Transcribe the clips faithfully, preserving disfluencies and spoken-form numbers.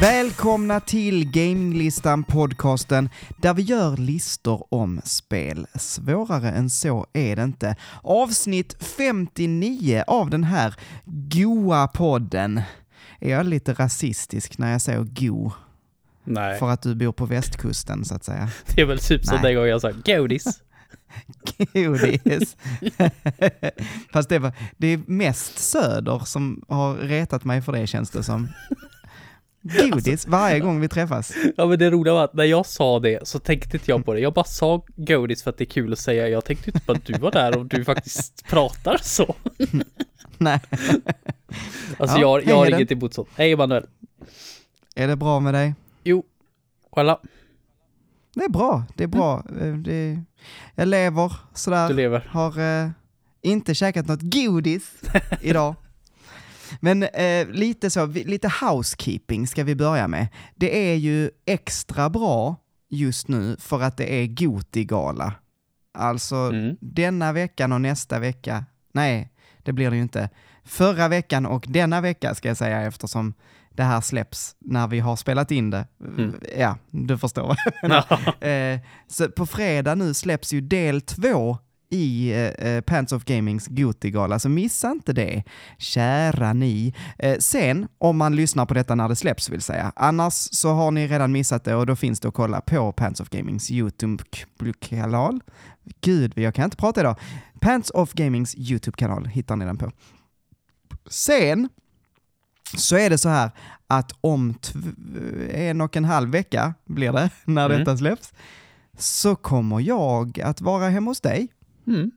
Välkomna till Gaminglistan podcasten där vi gör listor om spel. Svårare än så är det inte. Avsnitt femtionio av den här goa podden. Är jag lite rasistisk när jag säger go? Nej. För att du bor på västkusten så att säga. Det är väl typ så den gången jag sa godis. Godis. Fast det, var, det är mest söder som har retat mig för det, känns det som. Godis alltså, varje gång vi träffas. Ja, men det roliga var att när jag sa det så tänkte inte jag på det. Jag bara sa godis för att det är kul att säga. Jag tänkte inte på att du var där och du faktiskt pratar så. Nej. Alltså ja, jag, jag har inget emot sånt. Hej Manuel. Är det bra med dig? Jo. Kolla. Det är bra. Det är bra. Mm. Det, jag lever sådär. Du lever. Har eh, inte käkat något godis idag. Men eh, lite så, lite housekeeping ska vi börja med. Det är ju extra bra just nu för att det är Gotigala. Alltså mm. denna veckan och nästa vecka. Nej, det blir det ju inte. Förra veckan och denna vecka ska jag säga, eftersom det här släpps när vi har spelat in det. Mm. Ja, du förstår. eh, så på fredag nu släpps ju del två i eh, Pants of Gamings Gotigala, så missa inte det, kära ni. Eh, sen, om man lyssnar på detta när det släpps vill säga, annars så har ni redan missat det och då finns det att kolla på Pants of Gamings YouTube-kanal. Gud, jag kan inte prata idag. Pants of Gamings YouTube-kanal hittar ni den på. Sen så är det så här att om tv- en och en halv vecka blir det, när detta mm. släpps, så kommer jag att vara hemma hos dig. Mm.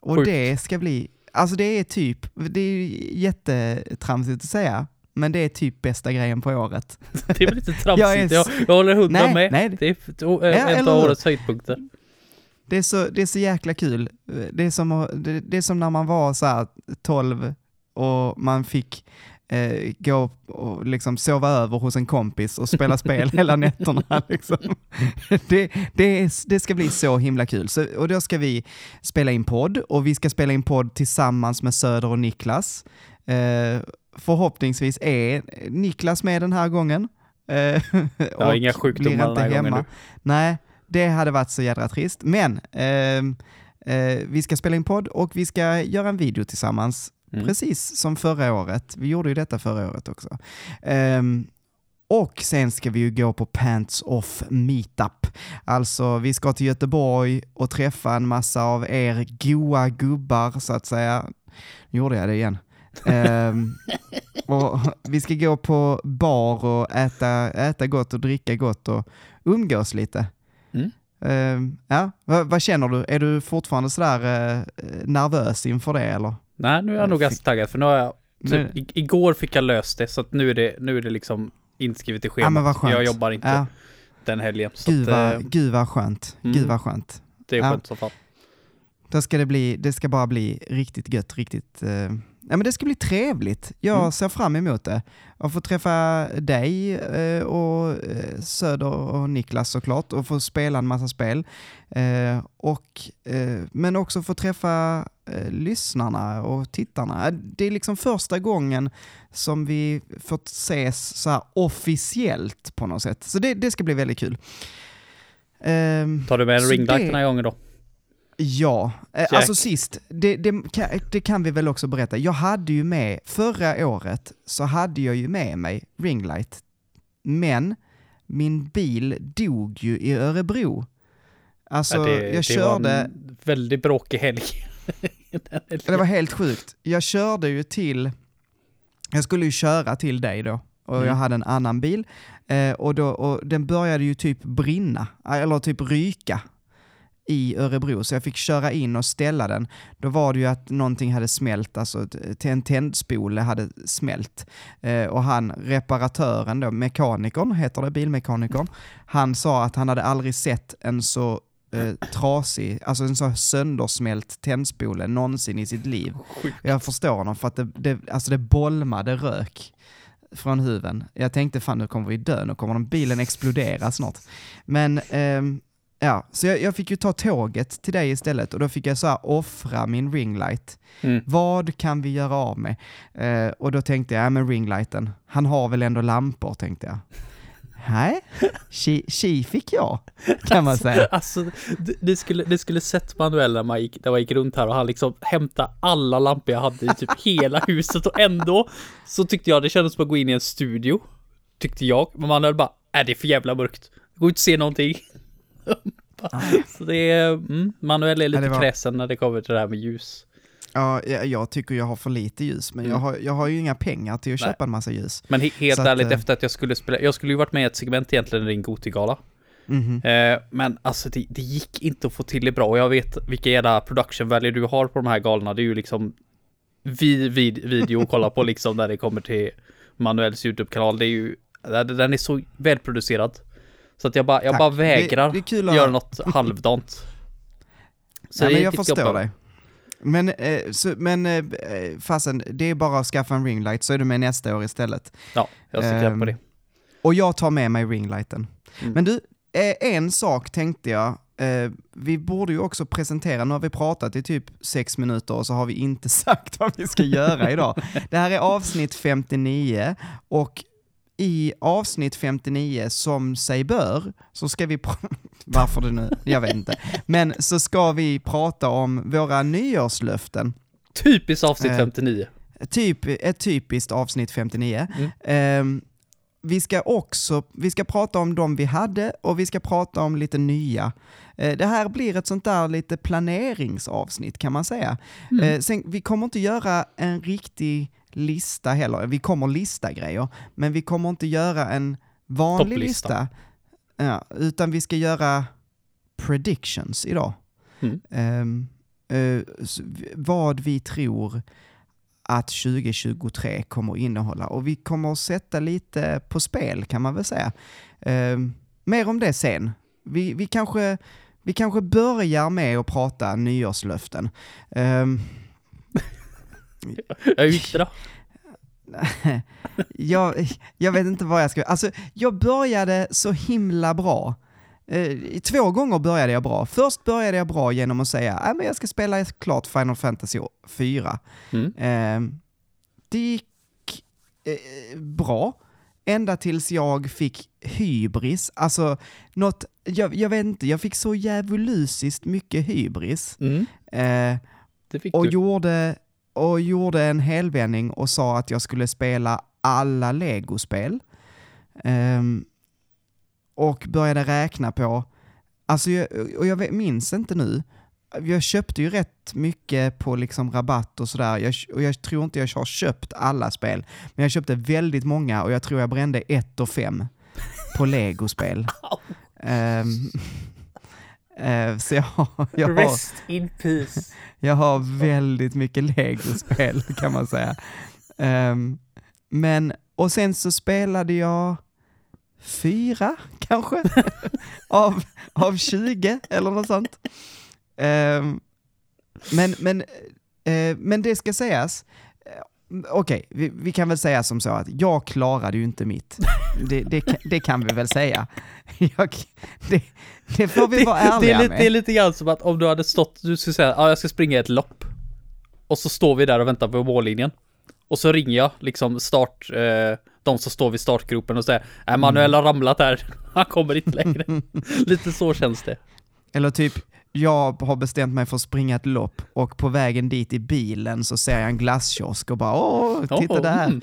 Och Sjukt. Det ska bli, alltså det är typ, det är jättetramsigt att säga, men det är typ bästa grejen på året. Det är väl lite tramsigt. jag, är... jag, jag håller hundra med. Nej. Det är äh, ja, en av årets höjdpunkter. Det är så, det är så jäkla kul. Det är som, det, det är som när man var så här tolv och man fick eh, gå och liksom sova över hos en kompis och spela spel hela nätterna liksom. det, det, är, det ska bli så himla kul. Så, och då ska vi spela in podd, och vi ska spela in podd tillsammans med Söder och Niklas. Eh, förhoppningsvis är Niklas med den här gången. Eh, jag har inga sjukdomar den här gången nu. Nej, det hade varit så jädra trist. Men eh, eh, vi ska spela in podd och vi ska göra en video tillsammans. Mm. Precis som förra året. Vi gjorde ju detta förra året också. Um, och sen ska vi ju gå på Pants Off Meetup. Alltså vi ska till Göteborg och träffa en massa av er goa gubbar så att säga. Nu gjorde jag det igen. Um, och vi ska gå på bar och äta, äta gott och dricka gott och umgås lite. Mm. Um, ja. v- vad känner du? Är du fortfarande sådär uh, nervös inför det eller? Nej, nu är jag nog ganska taggad, för nu har jag, typ, nu. igår fick jag löst det, så att nu är det, nu är det liksom inskrivet i schemat. Ja, jag jobbar inte ja. den helgen. Gud vad, att, gud vad skönt, mm, gud vad skönt. Det är skönt ja. så fan. Då ska det bli, det ska bara bli riktigt gött, riktigt... Uh, ja, men det ska bli trevligt, jag mm. ser fram emot det. Jag får träffa dig uh, och Söder och Niklas såklart, och få spela en massa spel. Uh, och, uh, men också få träffa... lyssnarna och tittarna. Det är liksom första gången som vi fått ses så här officiellt på något sätt. Så det, det ska bli väldigt kul. Um, Tar du med en ringdack den här gången då? Ja, Check. alltså sist. Det, det, det kan vi väl också berätta. Jag hade ju med, förra året så hade jag ju med mig ringlight. Men min bil dog ju i Örebro. Alltså ja, det, jag det körde... var en väldigt bråkig helg. Det var helt sjukt. Jag körde ju till jag skulle ju köra till dig då, och mm. jag hade en annan bil eh, och, då, och den började ju typ brinna eller typ ryka i Örebro, så jag fick köra in och ställa den. Då var det ju att någonting hade smält, alltså en tändspole hade smält eh, och han, reparatören då, mekanikern heter det, bilmekanikern, han sa att han hade aldrig sett en så Eh, trasig, alltså en så söndersmält tändspole någonsin i sitt liv. Sjukt. Jag förstår honom, för att det, det, alltså det bolmade rök från huven. Jag tänkte fan, nu kommer vi dö, nu kommer den bilen explodera snart. Men eh, Ja, så jag, jag fick ju ta tåget till dig istället. Och då fick jag så här offra min ringlight. Mm. Vad kan vi göra av med? Eh, och då tänkte jag, ja, men ringlighten. Han har väl ändå lampor, tänkte jag. Nej, chi, chi fick jag, kan man säga. Alltså, alltså det, det, skulle, det skulle sett manuell när man gick, där man gick runt här och han liksom hämtade alla lampor jag hade i typ hela huset. Och ändå så tyckte jag, det kändes som att gå in i en studio. Tyckte jag. Men man hade bara, är det för jävla mörkt? Gå ut och se någonting. Så det är, mm, manuell är lite ja, var... kräsen när det kommer till det här med ljus. Ja, jag, jag tycker jag har för lite ljus. Men mm. jag, har, jag har ju inga pengar till att Nej. köpa en massa ljus. Men he- helt ärligt att, efter att jag skulle spela... Jag skulle ju varit med i ett segment egentligen i din Gotigala. Mm-hmm. Eh, men alltså det, det gick inte att få till det bra. Och jag vet vilka jävla production value du har på de här galorna. Det är ju liksom vi, vid, video att kolla på liksom när det kommer till Manuels YouTube-kanal. Det är ju, den är så välproducerad. Så att jag bara, jag bara vägrar det, det att... göra något halvdant. Så ja, men jag förstår jag bara... dig. Men, eh, så, men eh, fasen, det är bara att skaffa en ringlight så är du med nästa år istället. Ja, jag ska eh, på det. Och jag tar med mig ringlighten. Mm. Men du, eh, en sak tänkte jag. Eh, vi borde ju också presentera, nu har vi pratat i typ sex minuter och så har vi inte sagt vad vi ska göra idag. Det här är avsnitt femtionio och... I avsnitt femtionio som sig bör så ska vi pr- varför det nu, jag vet inte, men så ska vi prata om våra nyårslöften. Typiskt avsnitt femtionio. Eh, typ, ett typiskt avsnitt femtionio. Mm. Eh, vi ska också vi ska prata om de vi hade och vi ska prata om lite nya. Eh, det här blir ett sånt där lite planeringsavsnitt kan man säga. Mm. Eh, sen, vi kommer inte göra en riktig lista heller. Vi kommer lista grejer, men vi kommer inte göra en vanlig lista. Ja, utan vi ska göra predictions idag. Mm. Um, uh, vad vi tror att tjugohundratjugotre kommer innehålla. Och vi kommer att sätta lite på spel kan man väl säga. Um, mer om det sen. Vi, vi, kanske, vi kanske börjar med att prata nyårslöften. Um, Jag gick det då? jag, jag vet inte vad jag ska... Alltså, jag började så himla bra. Eh, två gånger började jag bra. Först började jag bra genom att säga äh, men jag ska spela klart Final Fantasy fyra. Mm. Eh, det gick eh, bra. Ända tills jag fick hybris. Alltså, något, jag, jag vet inte. Jag fick så djävulusiskt mycket hybris. Mm. Eh, det fick och du. gjorde... Och gjorde en helvändning och sa att jag skulle spela alla Lego-spel. Um, och började räkna på... Alltså jag, och jag minns inte nu. Jag köpte ju rätt mycket på liksom rabatt och sådär. Jag, och jag tror inte jag har köpt alla spel. Men jag köpte väldigt många och jag tror jag brände ett och fem på Lego-spel. Um, Så jag har, jag har, Rest in peace. Jag har väldigt mycket Lego-spel kan man säga. Um, men, och sen så spelade jag fyra kanske av, av tjugo eller något sånt. Um, men, men, uh, men det ska sägas. Okej, vi, vi kan väl säga som så att jag klarade ju inte mitt. Det, det, det kan vi väl säga. Jag, det, det får vi det, vara ärliga det är lite, med. Det är lite grann som att om du hade stått, du skulle säga ah, jag ska springa ett lopp. Och så står vi där och väntar på mållinjen. Och så ringer jag liksom start, eh, de som står vid startgruppen och säger äh, Manuel har ramlat här, han kommer inte längre. Lite så känns det. Eller typ jag har bestämt mig för att springa ett lopp och på vägen dit i bilen så ser jag en glasskiosk och bara åh, titta oh, där. Mm.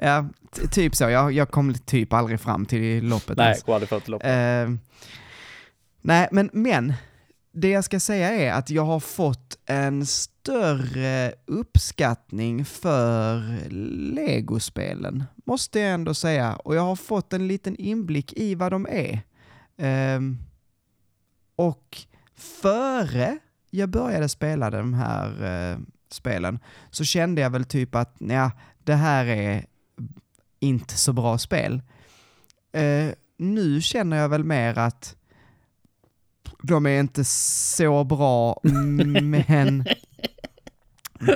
Ja, t- typ så. Jag, jag kom typ aldrig fram till loppet. Nej, jag aldrig fram till loppet. Uh, nej, men, men det jag ska säga är att jag har fått en större uppskattning för Lego-spelen. Måste jag ändå säga. Och jag har fått en liten inblick i vad de är. Uh, och före jag började spela de här eh, spelen så kände jag väl typ att ja, det här är inte så bra spel. Eh, nu känner jag väl mer att de är inte så bra men men,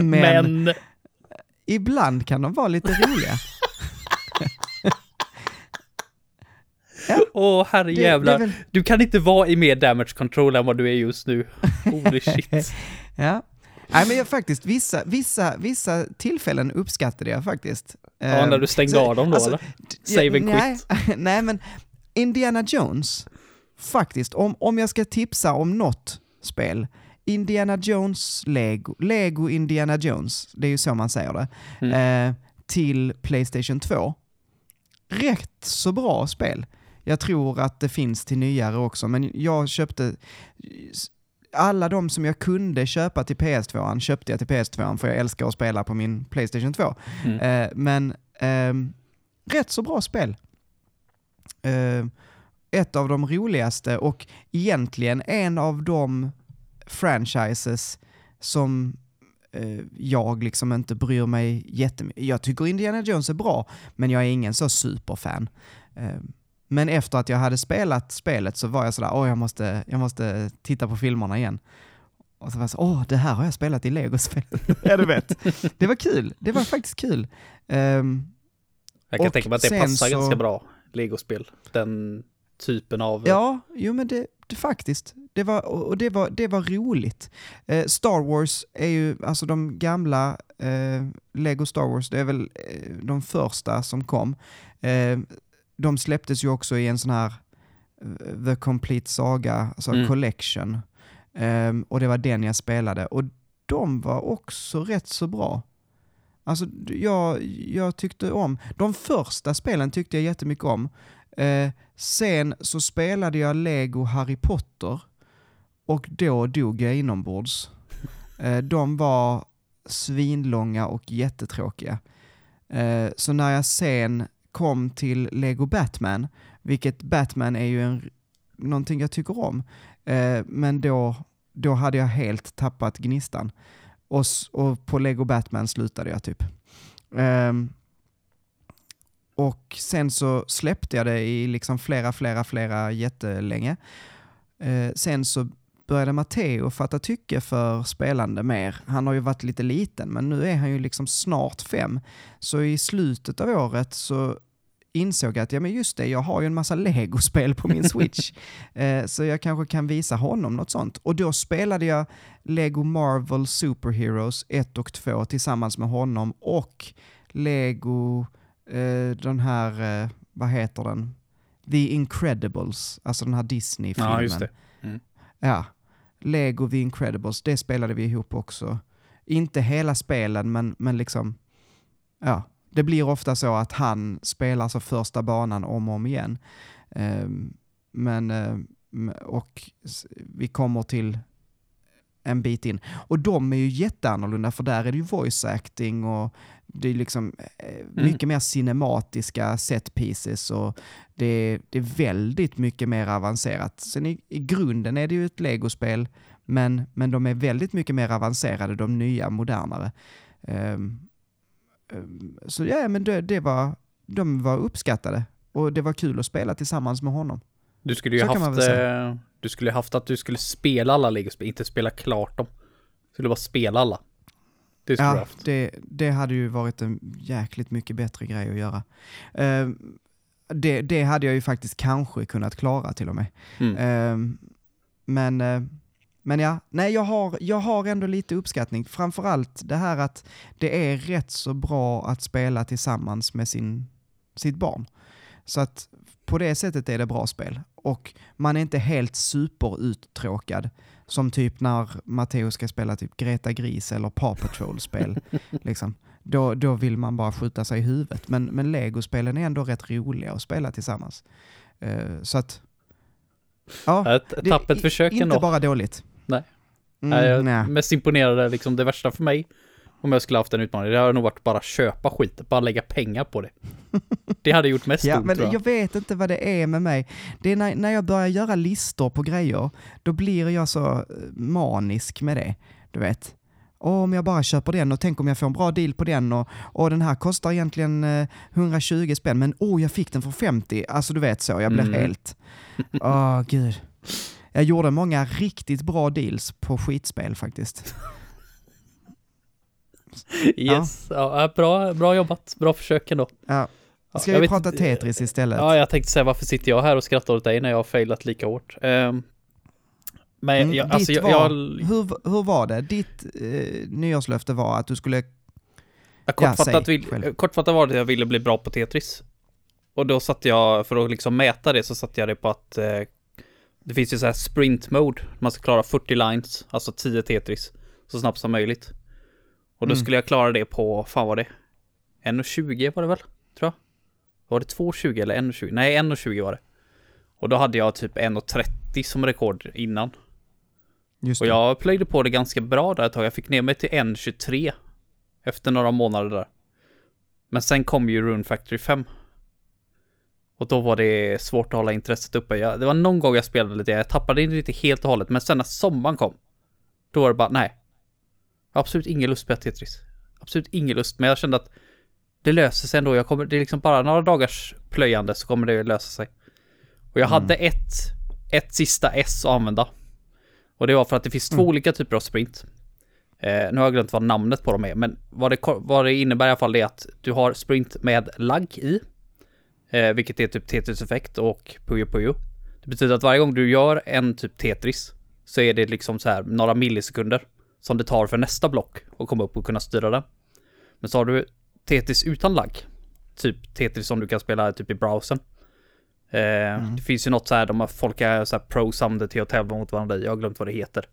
men. ibland kan de vara lite roliga. Åh, oh, herrejävlar. Väl... Du kan inte vara i mer damage control än vad du är just nu. Holy shit. Ja. Nej, men jag faktiskt, vissa, vissa, vissa tillfällen uppskattade jag faktiskt. Ja, när du stängde så, av dem då, alltså, eller? Save and nej, quit. Nej, men Indiana Jones, faktiskt, om, om jag ska tipsa om något spel, Indiana Jones, Lego, Lego Indiana Jones, det är ju så man säger det, mm. eh, till PlayStation två. Rätt så bra spel. Jag tror att det finns till nyare också, men jag köpte... Alla de som jag kunde köpa till P S två köpte jag till P S två, för jag älskar att spela på min PlayStation två. Mm. Eh, men eh, rätt så bra spel. Eh, ett av de roligaste och egentligen en av de franchises som eh, jag liksom inte bryr mig jättemycket. Jag tycker Indiana Jones är bra, men jag är ingen så superfan. Eh, Men efter att jag hade spelat spelet så var jag sådär, åh, jag måste, jag måste titta på filmerna igen. Och så var jag så, åh, det här har jag spelat i Lego-spel. Ja, du vet. Det var kul. Det var faktiskt kul. Um, jag kan tänka mig att det passar så... ganska bra, Lego-spel. Den typen av... Ja, jo, men det, det faktiskt. Det var, och det var, det var roligt. Eh, Star Wars är ju, alltså de gamla eh, Lego Star Wars, det är väl eh, de första som kom. Eh, De släpptes ju också i en sån här The Complete Saga, alltså mm. collection. Um, och det var den jag spelade. Och de var också rätt så bra. Alltså jag, jag tyckte om... De första spelen tyckte jag jättemycket om. Uh, sen så spelade jag Lego Harry Potter. Och då dog jag inombords. Uh, de var svinlånga och jättetråkiga. Uh, så när jag sen... kom till Lego Batman, vilket Batman är ju en, någonting jag tycker om, eh, men då, då hade jag helt tappat gnistan och, och på Lego Batman slutade jag typ eh, och sen så släppte jag det i liksom flera, flera, flera jättelänge. Eh, sen så började Matteo fatta tycke för spelande mer. Han har ju varit lite liten, men nu är han ju liksom snart fem. Så i slutet av året så insåg jag att, ja men just det, jag har ju en massa Lego-spel på min Switch. eh, så jag kanske kan visa honom något sånt. Och då spelade jag Lego Marvel Superheroes ett och två tillsammans med honom och Lego, eh, den här, eh, vad heter den? The Incredibles, alltså den här Disney-filmen. Ja, just det. Mm. Ja, Lego The Incredibles, det spelade vi ihop också. Inte hela spelen, men, men liksom, ja, det blir ofta så att han spelar så första banan om och om igen. Um, men, um, och vi kommer till en bit in. Och de är ju jätteannorlunda, för där är det ju voice acting och det är liksom mm. mycket mer cinematiska set pieces och det är, det är väldigt mycket mer avancerat. Sen i, i grunden är det ju ett Lego-spel, men, men de är väldigt mycket mer avancerade, de nya, modernare. Um, um, så ja, men det, det var, de var uppskattade och det var kul att spela tillsammans med honom. Du skulle ju haft, du skulle haft att du skulle spela alla Lego-spel, inte spela klart dem. Du skulle bara spela alla. Det skulle ja, haft. Det, det hade ju varit en jäkligt mycket bättre grej att göra. Uh, det, det hade jag ju faktiskt kanske kunnat klara till och med. Mm. Uh, men, uh, men ja, nej, jag har, jag har ändå lite uppskattning. Framförallt det här att det är rätt så bra att spela tillsammans med sin, sitt barn. Så att på det sättet är det bra spel. Och man är inte helt superuttråkad. Som typ när Matteo ska spela typ Greta Gris eller Paw Patrol-spel. liksom. då, då vill man bara skjuta sig i huvudet. Men, men Lego-spelen är ändå rätt roliga att spela tillsammans. Uh, så att... Ja, Ett, det är försök inte ändå. Bara dåligt. Nej. Mm, jag nej. Mest imponerade, liksom det värsta för mig. Om jag skulle haft en utmaning, det hade nog varit bara köpa skit, bara lägga pengar på det. Det hade gjort mest ja, ont, men tror jag. Jag vet inte vad det är med mig. Det är när, när jag börjar göra listor på grejer, då blir jag så manisk med det, du vet. Och om jag bara köper den och tänk om jag får en bra deal på den och, och den här kostar egentligen hundratjugo spänn, men åh, oh, jag fick den för femtio. Alltså du vet så, jag blev mm. helt... Åh, oh, gud. Jag gjorde många riktigt bra deals på skitspel faktiskt. Yes, ja. Ja, bra, bra jobbat, bra försök ändå. Ja. Ska jag vi vet, prata Tetris istället? Ja, jag tänkte säga, varför sitter jag här och skrattar åt dig när jag har failat lika hårt? Um, men jag, alltså, jag, var, jag... Hur, hur var det? Ditt eh, nyårslöfte var att du skulle... Jag kortfattat, ja, vill, kortfattat var det att jag ville bli bra på Tetris. Och då satt jag, för att liksom mäta det, så satt jag det på att eh, det finns ju så här sprint mode. Man ska klara fyrtio lines, alltså tio Tetris, så snabbt som möjligt. Och då mm. skulle jag klara det på, fan var det? en tjugo var det väl, tror jag. Var det två tjugo eller en tjugo? Nej, en tjugo var det. Och då hade jag typ en trettio som rekord innan. Just det. Och jag plöjde på det ganska bra där ett tag. Jag fick ner mig till en tjugotre efter några månader där. Men sen kom ju Rune Factory fem. Och då var det svårt att hålla intresset uppe. Jag, det var någon gång jag spelade lite. Jag tappade in lite helt och hållet. Men sen när sommaren kom, då var det bara, nej. Jag har absolut ingen lust på Tetris. Absolut ingen lust. Men jag kände att det löser sig ändå. Jag kommer, det är liksom bara några dagars plöjande så kommer det lösa sig. Och jag mm. hade ett, ett sista S att använda. Och det var för att det finns mm. två olika typer av sprint. Eh, nu har jag glömt vad namnet på dem är. Men vad det, vad det innebär i alla fall är att du har sprint med lagg i. Eh, vilket är typ Tetris-effekt och Puyo Puyo. Det betyder att varje gång du gör en typ Tetris så är det liksom så här några millisekunder som det tar för nästa block och komma upp och kunna styra den. Men så har du Tetris utan lagg. Typ Tetris som du kan spela typ i browsern. Eh, mm. Det finns ju något så här, de har folk är så här pro-samlade till att tävla mot varandra i. Jag har glömt vad det heter.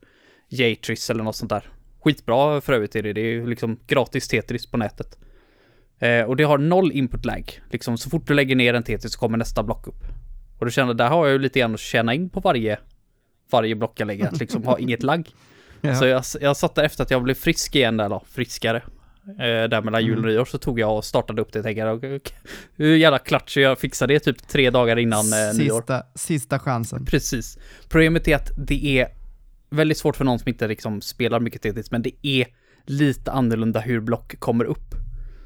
Jatris eller något sånt där. Skitbra för övrigt är det. Det är ju liksom gratis Tetris på nätet. Eh, och det har noll input lag. Liksom, så fort du lägger ner en Tetris så kommer nästa block upp. Och du känner, där har jag ju lite grann att känna in på varje, varje block jag lägger. Att liksom ha inget lag. Ja. Så jag, jag satt där efter att jag blev frisk igen där då, friskare. Eh, där mellan jul och nyår så tog jag och startade upp det. Jag tänkte, okay, okay. Hur jävla klart jag fixade det typ tre dagar innan eh, sista, nyår. Sista chansen. Precis. Problemet är att det är väldigt svårt för någon som inte liksom spelar mycket Tetris, men det är lite annorlunda hur block kommer upp.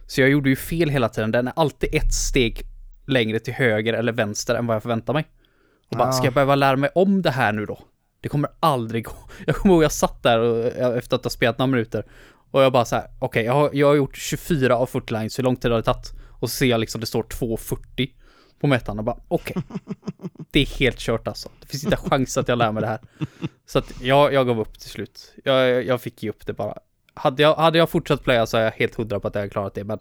Så jag gjorde ju fel hela tiden. Den är alltid ett steg längre till höger eller vänster än vad jag förväntar mig. Och bara, ja. Ska jag behöva lära mig om det här nu då? Det kommer aldrig gå. Jag kommer ihåg jag satt där och, efter att ha spelat några minuter. Och jag bara så här, okej, okay, jag, har, jag har gjort tjugofyra av fyrtio lines. Hur lång tid har det tagit? Och så ser jag liksom, det står två fyrtio på mätaren. Och bara, okej. Okay, det är helt kört alltså. Det finns inte en chans att jag lär mig det här. Så att jag, jag gav upp till slut. Jag, jag fick ge upp det bara. Hade jag, hade jag fortsatt playa så är jag helt hundra på att jag har klarat det. Men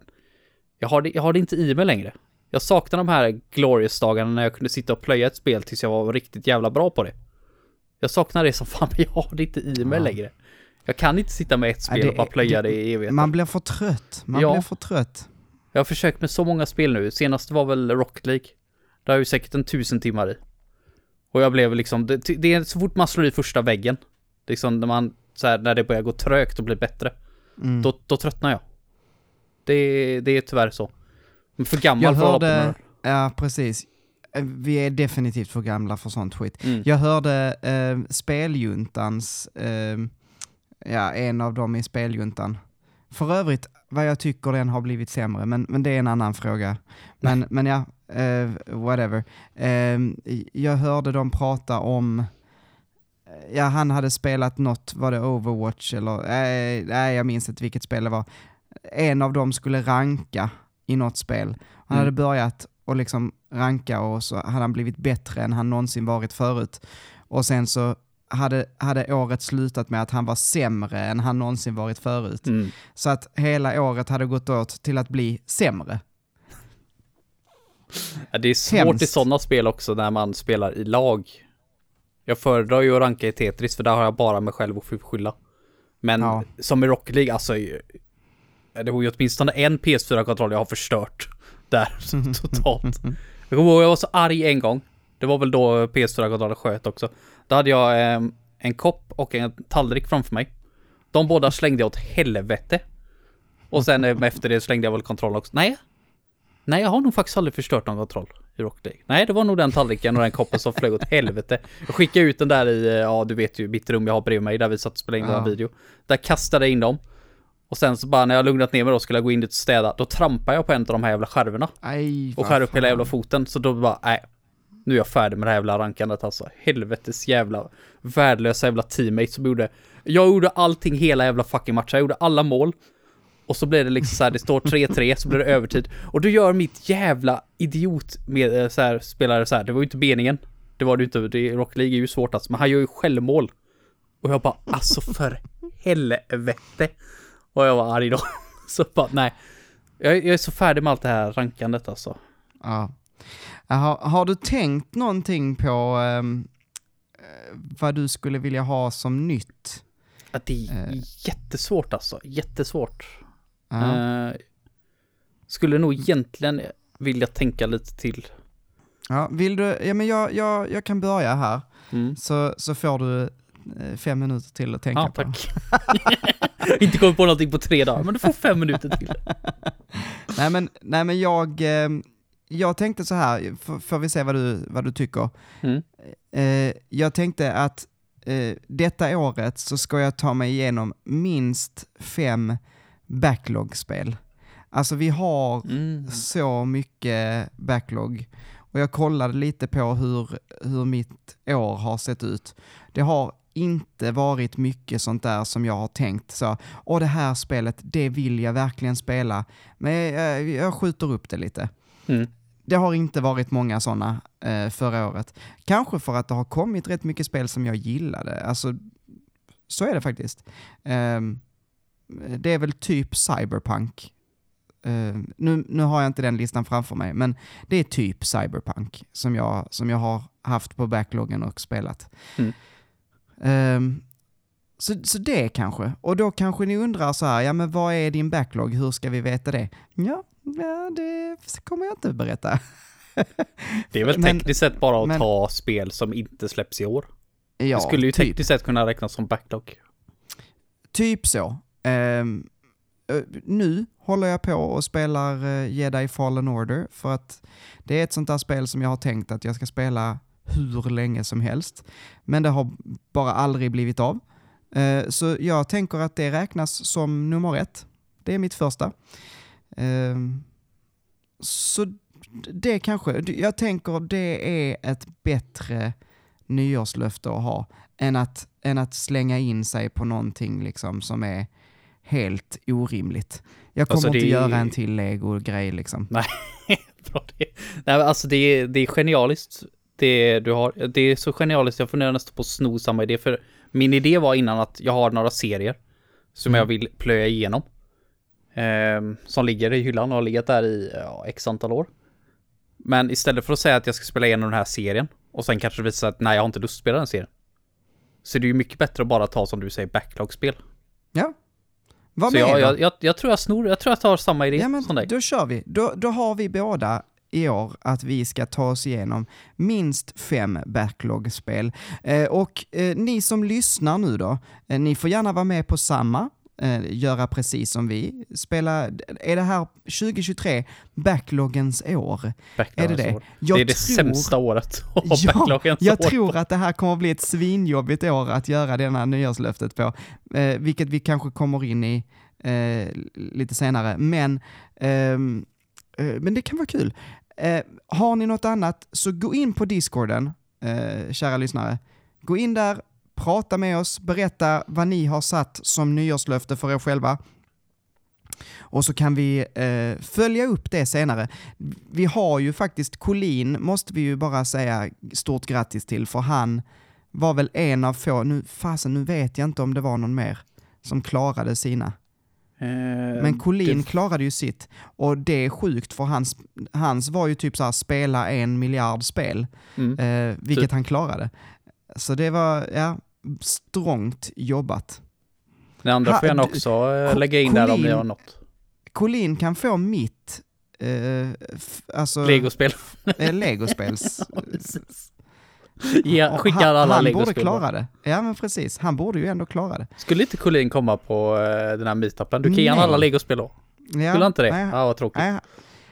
jag har det, jag har det inte i mig längre. Jag saknar de här glorious-dagarna när jag kunde sitta och playa ett spel tills jag var riktigt jävla bra på det. Jag saknar det som fan, men jag har det inte i mig ja. längre. Jag kan inte sitta med ett spel det, och bara plöja det, det i evighet. Man blir för trött. Man ja. blir för trött. Jag har försökt med så många spel nu. Senast var väl Rocket League. Där har ju säkert en tusen timmar i. Och jag blev liksom... Det, det är så fort man slår i första väggen. Liksom när, man, så här, när det börjar gå trögt och bli bättre. Mm. Då, då tröttnar jag. Det, det är tyvärr så. Men för gammal jag hörde, för ja, precis. Vi är definitivt för gamla för sånt skit. Mm. Jag hörde eh, Speljuntans... Eh, ja, en av dem i Speljuntan. För övrigt, vad jag tycker den har blivit sämre. Men, men det är en annan fråga. Men, men ja, eh, whatever. Eh, jag hörde dem prata om... Ja, han hade spelat något, var det Overwatch? Eller, eh, nej, jag minns inte vilket spel det var. En av dem skulle ranka i något spel. Han mm. hade börjat och liksom ranka och så hade han blivit bättre än han någonsin varit förut. Och sen så hade, hade året slutat med att han var sämre än han någonsin varit förut. Mm. Så att hela året hade gått åt till att bli sämre. Ja, det är svårt Hemskt. i sådana spel också när man spelar i lag. Jag föredrar ju att ranka i Tetris för där har jag bara mig själv att skylla. Men ja. som i Rocket League, alltså det var ju åtminstone en P S fyra-kontroll jag har förstört där totalt. Jag kommer ihåg, jag var så arg en gång. Det var väl då P S fyra-kontrollen sköt också. Då hade jag eh, en kopp och en tallrik framför mig. De båda slängde jag åt helvete. Och sen eh, efter det slängde jag väl kontroll också. Nej. Nej, jag har nog faktiskt aldrig förstört någon kontroll i Rocket League. Nej, det var nog den tallriken och den koppen som flög åt helvete. Jag skickade ut den där i, ja du vet ju, mitt rum jag har bredvid mig där vi satt och spelade in ja. den här video. Där kastade jag in dem. Och sen så bara när jag lugnat ner mig då skulle jag gå in dit och städa. Då trampar jag på en av de här jävla skärvorna. Aj, och skär upp hela jävla foten. Så då bara, nej. Nu är jag färdig med det här jävla rankandet alltså. Helvetes jävla värdelösa jävla teammate som gjorde... Jag gjorde allting hela jävla fucking matchen. Jag gjorde alla mål. Och så blir det liksom så här, det står tre tre, så blir det övertid. Och du gör mitt jävla idiot med så här, spelare så här. Det var ju inte meningen. Det var det inte. Det, Rocket League är ju svårt alltså. Men han gör ju självmål. Och jag bara, alltså för helvete. Och jag var arg då. Så bara, nej. Jag, jag är så färdig med allt det här rankandet alltså. Ja. Har, har du tänkt någonting på um, vad du skulle vilja ha som nytt? Att det är uh. jättesvårt alltså. Jättesvårt. Uh. Uh, skulle nog egentligen vilja tänka lite till. Ja, vill du? Ja, men jag, jag, jag kan börja här. Mm. Så, så får du fem minuter till att tänka ja, på. Tack. Inte kommit på någonting på tre dagar, men du får fem minuter till. nej, men, nej, men jag, jag tänkte så här. F- får vi se vad du, vad du tycker. Mm. Eh, jag tänkte att eh, detta året så ska jag ta mig igenom minst fem backlog-spel. Alltså vi har mm. så mycket backlog. Och jag kollade lite på hur, hur mitt år har sett ut. Det har inte varit mycket sånt där som jag har tänkt. Så, åh, det här spelet, det vill jag verkligen spela. Men jag, jag skjuter upp det lite. Mm. Det har inte varit många sådana eh, förra året. Kanske för att det har kommit rätt mycket spel som jag gillade. Alltså, så är det faktiskt. Eh, det är väl typ Cyberpunk. Uh, nu, nu har jag inte den listan framför mig, men det är typ Cyberpunk som jag, som jag har haft på backloggen och spelat. Mm. Um, så, så det kanske. Och då kanske ni undrar så här, ja men vad är din backlog? Hur ska vi veta det? Ja, det kommer jag inte berätta. Det är väl tekniskt men, sett bara att men, ta spel som inte släpps i år. Ja, det skulle ju typ. tekniskt sett kunna räknas som backlog. Typ så. Um, nu håller jag på och spelar Jedi Fallen Order för att det är ett sånt där spel som jag har tänkt att jag ska spela hur länge som helst, men det har bara aldrig blivit av, så jag tänker att det räknas som nummer ett. Det är mitt första, så det kanske, jag tänker det är ett bättre nyårslöfte att ha än att, än att slänga in sig på någonting liksom som är helt orimligt. Jag kommer alltså, inte det... göra en till Lego-grej liksom. Nej, bra det. Nej, alltså det är, det är genialiskt. Det, du har, det är så genialiskt. Jag funderar nästan på att sno samma idé. För min idé var innan att jag har några serier som mm. jag vill plöja igenom. Eh, som ligger i hyllan och har legat där i ja, x antal år. Men istället för att säga att jag ska spela igenom den här serien och sen kanske visa att nej, jag har inte lust att spela den serien. Så det är ju mycket bättre att bara ta, som du säger, backlog-spel. Ja. Vad så jag, jag, jag, jag tror jag snor, jag tror jag tar samma idé ja, men som dig. Då kör vi. Då, då har vi båda i år att vi ska ta oss igenom minst fem backlog-spel. Eh, och eh, ni som lyssnar nu då, eh, ni får gärna vara med på samma. Eh, göra precis som vi. Spela, är det här tjugo tjugotre backloggens år? Backloggens är det det? År. Jag det är det tror, sämsta året av ja, backloggens jag år. Jag tror att det här kommer att bli ett svinjobbigt år att göra det här nyårslöftet på. Eh, vilket vi kanske kommer in i eh, lite senare. Men, eh, eh, men det kan vara kul. Eh, har ni något annat så gå in på Discorden, eh, kära lyssnare. Gå in där. Prata med oss, berätta vad ni har satt som nyårslöfte för er själva. Och så kan vi eh, följa upp det senare. Vi har ju faktiskt, Colin måste vi ju bara säga stort grattis till. För han var väl en av få, nu, fasen, nu vet jag inte om det var någon mer som klarade sina. Eh, Men Colin det... klarade ju sitt. Och det är sjukt för hans, hans var ju typ så här spela en miljard spel. Mm. Eh, vilket typ. Han klarade. Så det var, ja, strångt jobbat. Den andra ha, får jag också d- lägga in Colin, där om jag har något. Colin kan få mitt eh, f- alltså, Legospel. eh, Legospels. Ja, skickar alla han, han Legospel. Han borde klara det. Ja, men precis. Han borde ju ändå klara det. Skulle inte Colin komma på eh, den här meetupen? Du kan ge alla Legospel då. Ja, skulle inte det? Nej, ja, vad tråkigt. Nej,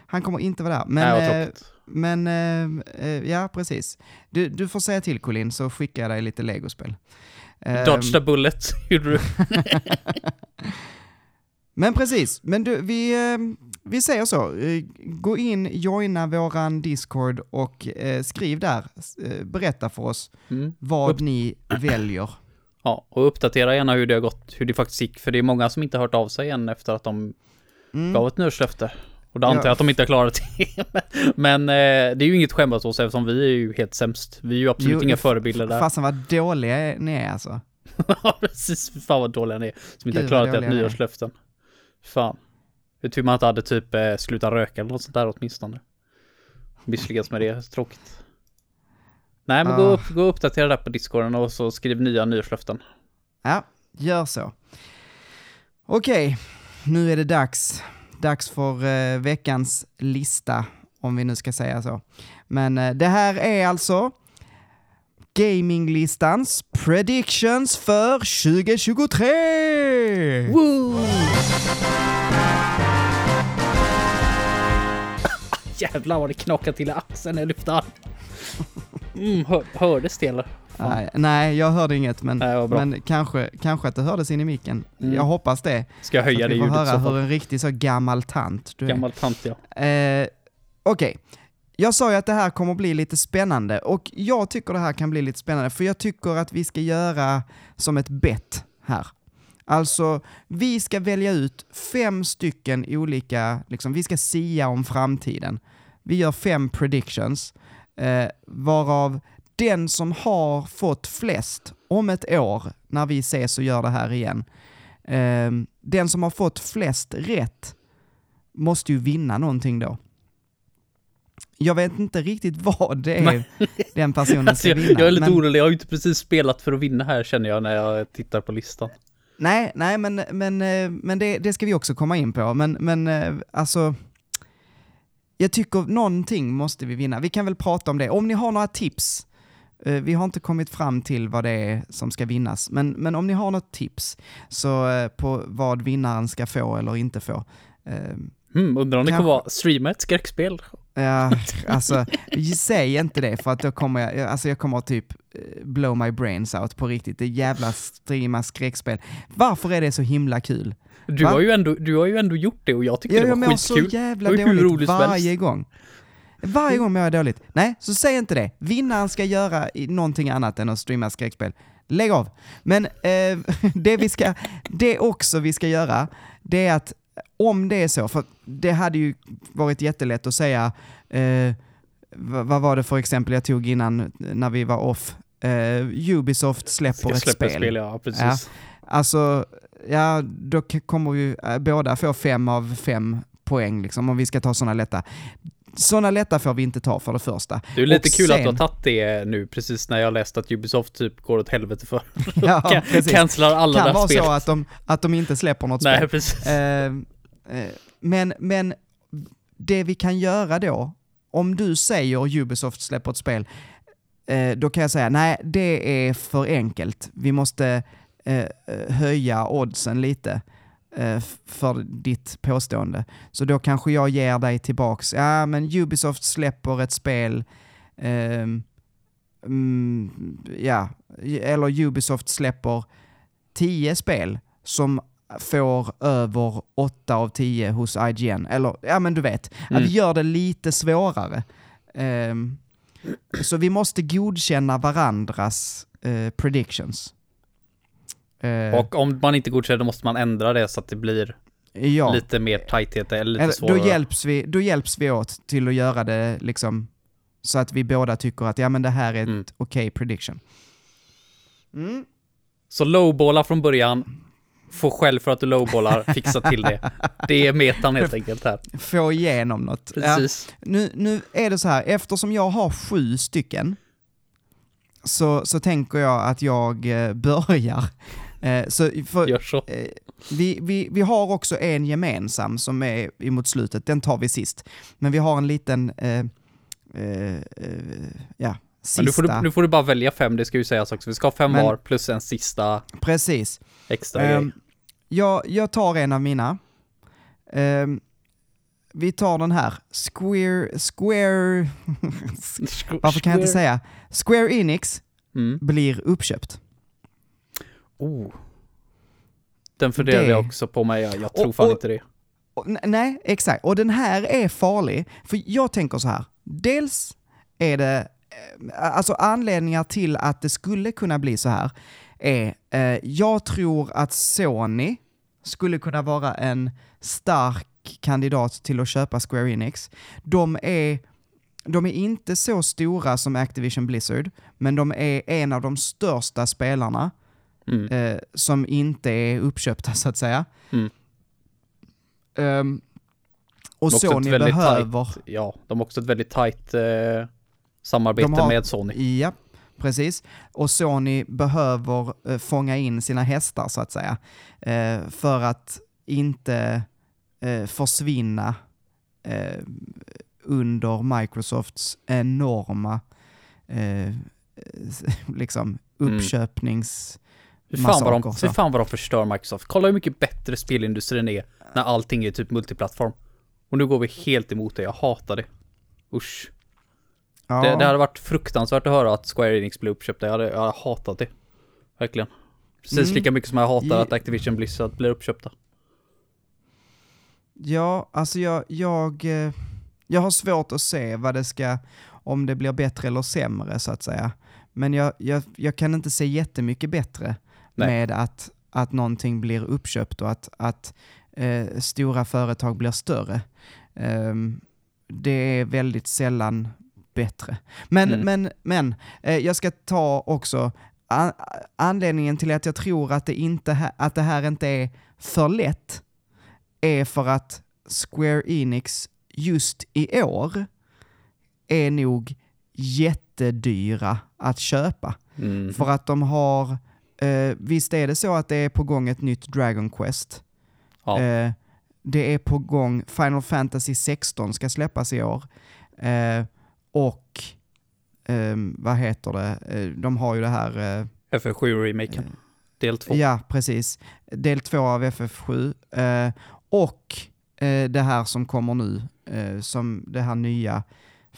han kommer inte vara där. Men, nej, vad tråkigt. Men, eh, ja, precis. Du, du får säga till, Colin, så skickar jag dig lite Lego-spel. Dodge the bullet, gjorde du. Men precis. Men du, vi, eh, vi säger så. Gå in, joina våran Discord och eh, skriv där. Berätta för oss mm. vad Upp. ni väljer. Ja, och uppdatera gärna hur det har gått, hur det faktiskt gick. För det är många som inte har hört av sig än efter att de mm. gav ett nyårslöfte. Och då antar jag att de inte har klarat det. Men eh, det är ju inget skämt åt oss eftersom vi är ju helt sämst. Vi är ju absolut jo, inga förebilder där. Fasen vad dåliga ni är alltså. Ja, precis. Fan vad dåliga ni är. Som inte Gud, har klarat ett nyårslöften. Fan. Jag tror man inte hade typ eh, sluta röka eller något sånt där åtminstone. Misslyckas med det. Tråkigt. Nej, men uh. gå, upp, gå och uppdatera där på Discorden och så skriv nya nyårslöften. Ja, gör så. Okej, nu är det dags. Dags för eh, veckans lista, om vi nu ska säga så. Men eh, det här är alltså gaminglistans predictions för tjugo tjugotre! Woo! Jävlar vad det knakar till axeln när jag lyfter armen. Mm, hör, hördes det eller? Nej, nej, jag hörde inget, men, nej, men kanske, kanske att det hördes in i micken. Mm. Jag hoppas det. Ska jag höja det ljudet så att vi får höra hur en riktig så gammal tant du är. Gammal tant, ja. Eh, Okej, okay. Jag sa ju att det här kommer bli lite spännande. Och jag tycker det här kan bli lite spännande. För jag tycker att vi ska göra som ett bett här. Alltså, vi ska välja ut fem stycken olika... Liksom, vi ska sia om framtiden. Vi gör fem predictions. Eh, varav den som har fått flest om ett år, när vi ses och gör det här igen, eh, den som har fått flest rätt måste ju vinna någonting då. Jag vet inte riktigt vad det är. Nej. Den personen alltså, ska vinna. Jag, jag är lite men... orolig, jag har ju inte precis spelat för att vinna här känner jag när jag tittar på listan. Nej, nej men, men, men det, det ska vi också komma in på. Men, men alltså... Jag tycker någonting måste vi vinna. Vi kan väl prata om det. Om ni har några tips. Vi har inte kommit fram till vad det är som ska vinnas. Men, men om ni har något tips så på vad vinnaren ska få eller inte få. Mm, undrar om kan... det kommer vara streama ett skräckspel. Ja, alltså säg inte det för att då kommer jag, alltså jag kommer typ blow my brains out på riktigt. Det jävla streama skräckspel. Varför är det så himla kul? Du Va? har ju ändå du har ju ändå gjort det och jag tycker ja, det var jag skitkul. Så jävla det var ju roligt varje gång. Varje gång jag är dåligt. Nej, så säg inte det. Vinnaren ska göra någonting annat än att streama skräckspel. Lägg av. Men eh, det vi ska det också vi ska göra, det är att om det är så, för det hade ju varit jättelätt att säga eh, vad var det för exempel jag tog innan när vi var off? Eh, Ubisoft släpper ett spel. spel. Ja, precis. Ja, alltså ja, då kommer vi båda få fem av fem poäng liksom, om vi ska ta sådana lätta. Sådana lätta får vi inte ta för det första. Det är lite och kul sen... att du har tagit det nu precis när jag läste att Ubisoft typ går åt helvete för. Ja, cancelar alla kan vara spel. Så att de, att de inte släpper något Nej, spel. Precis. Eh, eh, men, men det vi kan göra då, om du säger Ubisoft släpper ett spel, eh, då kan jag säga nej, det är för enkelt. Vi måste... höja oddsen lite för ditt påstående. Så då kanske jag ger dig tillbaks. Ja, men Ubisoft släpper ett spel. Um, um, ja, eller Ubisoft släpper tio spel som får över åtta av tio hos I G N. Eller, ja, men du vet. Mm. Att gör det lite svårare. Um, så vi måste godkänna varandras uh, predictions. Och om man inte godkänner, då måste man ändra det så att det blir ja. lite mer tajthet eller lite eller, svårare. Då hjälps, vi, då hjälps vi åt till att göra det liksom, så att vi båda tycker att ja, men det här är mm. ett okej okay prediction. Mm. Så lowballar från början, få själv för att du lowballar, fixa till det. Det är metan helt enkelt här. Få igenom något. Precis. Ja. Nu, nu är det så här, eftersom jag har sju stycken så, så tänker jag att jag börjar. Så för, så. Eh, vi, vi, vi har också en gemensam som är emot slutet. Den tar vi sist. Men vi har en liten eh, eh, ja, sista. Nu får, du, nu får du bara välja fem, det ska ju sägas också. Vi ska ha fem Men, var plus en sista. Precis. Extra eh, grej. Jag, jag tar en av mina. Eh, vi tar den här. Square... Square... Varför kan jag inte säga? Square Enix mm. blir uppköpt. Oh. Den fördelade jag också på mig. Jag, jag tror och, fan och, inte det. Och, nej, exakt. Och den här är farlig. För jag tänker så här. Dels är det alltså anledningar till att det skulle kunna bli så här är, eh, jag tror att Sony skulle kunna vara en stark kandidat till att köpa Square Enix. De är, de är inte så stora som Activision Blizzard, men de är en av de största spelarna mm. eh, som inte är uppköpta, så att säga. Mm. Um, och Sony behöver... Tight, ja, de har också ett väldigt tajt eh, samarbete har, med Sony. Ja, precis. Och Sony behöver eh, fånga in sina hästar, så att säga. Eh, för att inte eh, försvinna eh, under Microsofts enorma eh, liksom uppköpningsmassa. Hur fan, vad de, hur fan vad de förstör Microsoft. Kolla hur mycket bättre spelindustrin är när allting är typ multiplattform. Och nu går vi helt emot det. Jag hatar det. Usch. Ja. Det, det hade varit fruktansvärt att höra att Square Enix blev uppköpt. Jag hade, jag hade hatat det. Verkligen. Precis mm. lika mycket som jag hatar att Activision Blizzard blir uppköpta. Ja, alltså jag, jag... Jag har svårt att se vad det ska... Om det blir bättre eller sämre, så att säga. Men jag, jag, jag kan inte se jättemycket bättre Nej. med att, att någonting blir uppköpt och att, att eh, stora företag blir större. Eh, det är väldigt sällan bättre. Men, mm. men, men eh, jag ska ta också an- anledningen till att jag tror att det, inte ha- att det här inte är för lätt är för att Square Enix just i år är nog jättedyra att köpa. Mm. För att de har... Eh, visst är det så att det är på gång ett nytt Dragon Quest. Ja. Eh, det är på gång... Final Fantasy sexton ska släppas i år. Eh, och... Eh, vad heter det? Eh, de har ju det här... Eh, F F sju-remaken. Eh, del två. Ja, precis. Del två av F F sju. Eh, och eh, det här som kommer nu. Eh, som det här nya...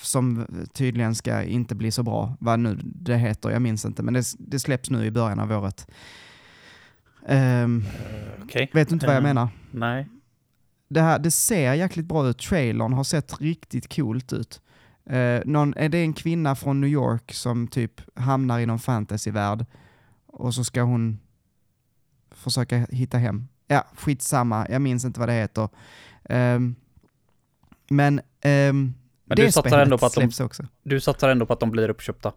som tydligen ska inte bli så bra, vad nu det heter, jag minns inte, men det, det släpps nu i början av året. Um, okay. Vet du inte vad jag menar? Uh, nej. Det, här, det ser jäkligt bra ut, trailern har sett riktigt coolt ut. Uh, någon, är det en kvinna från New York som typ hamnar i någon fantasyvärld och så ska hon försöka hitta hem. Ja, skitsamma, jag minns inte vad det heter. Um, men um, Men det du satsar ändå på att de också. Du satsar ändå på att de blir uppköpta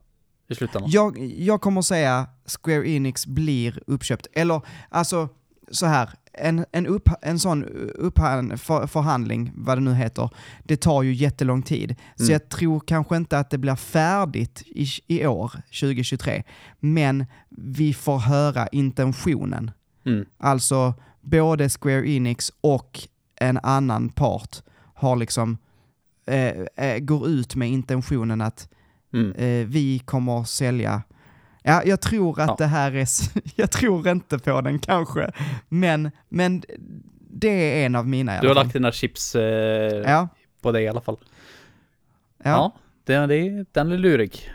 i slutändan. Jag jag kommer att säga Square Enix blir uppköpt, eller alltså så här en en upp, en sån upphan, för, förhandling vad det nu heter. Det tar ju jättelång tid. Så mm. jag tror kanske inte att det blir färdigt i, i år tjugohundratjugotre, men vi får höra intentionen. Mm. Alltså både Square Enix och en annan part har liksom Eh, går ut med intentionen att mm. eh, vi kommer att sälja. Ja, jag tror att ja. det här är... jag tror inte på den kanske. Men, men det är en av mina... Du har lagt dina chips eh, ja. på det i alla fall. Ja, ja den, det, den är lurig.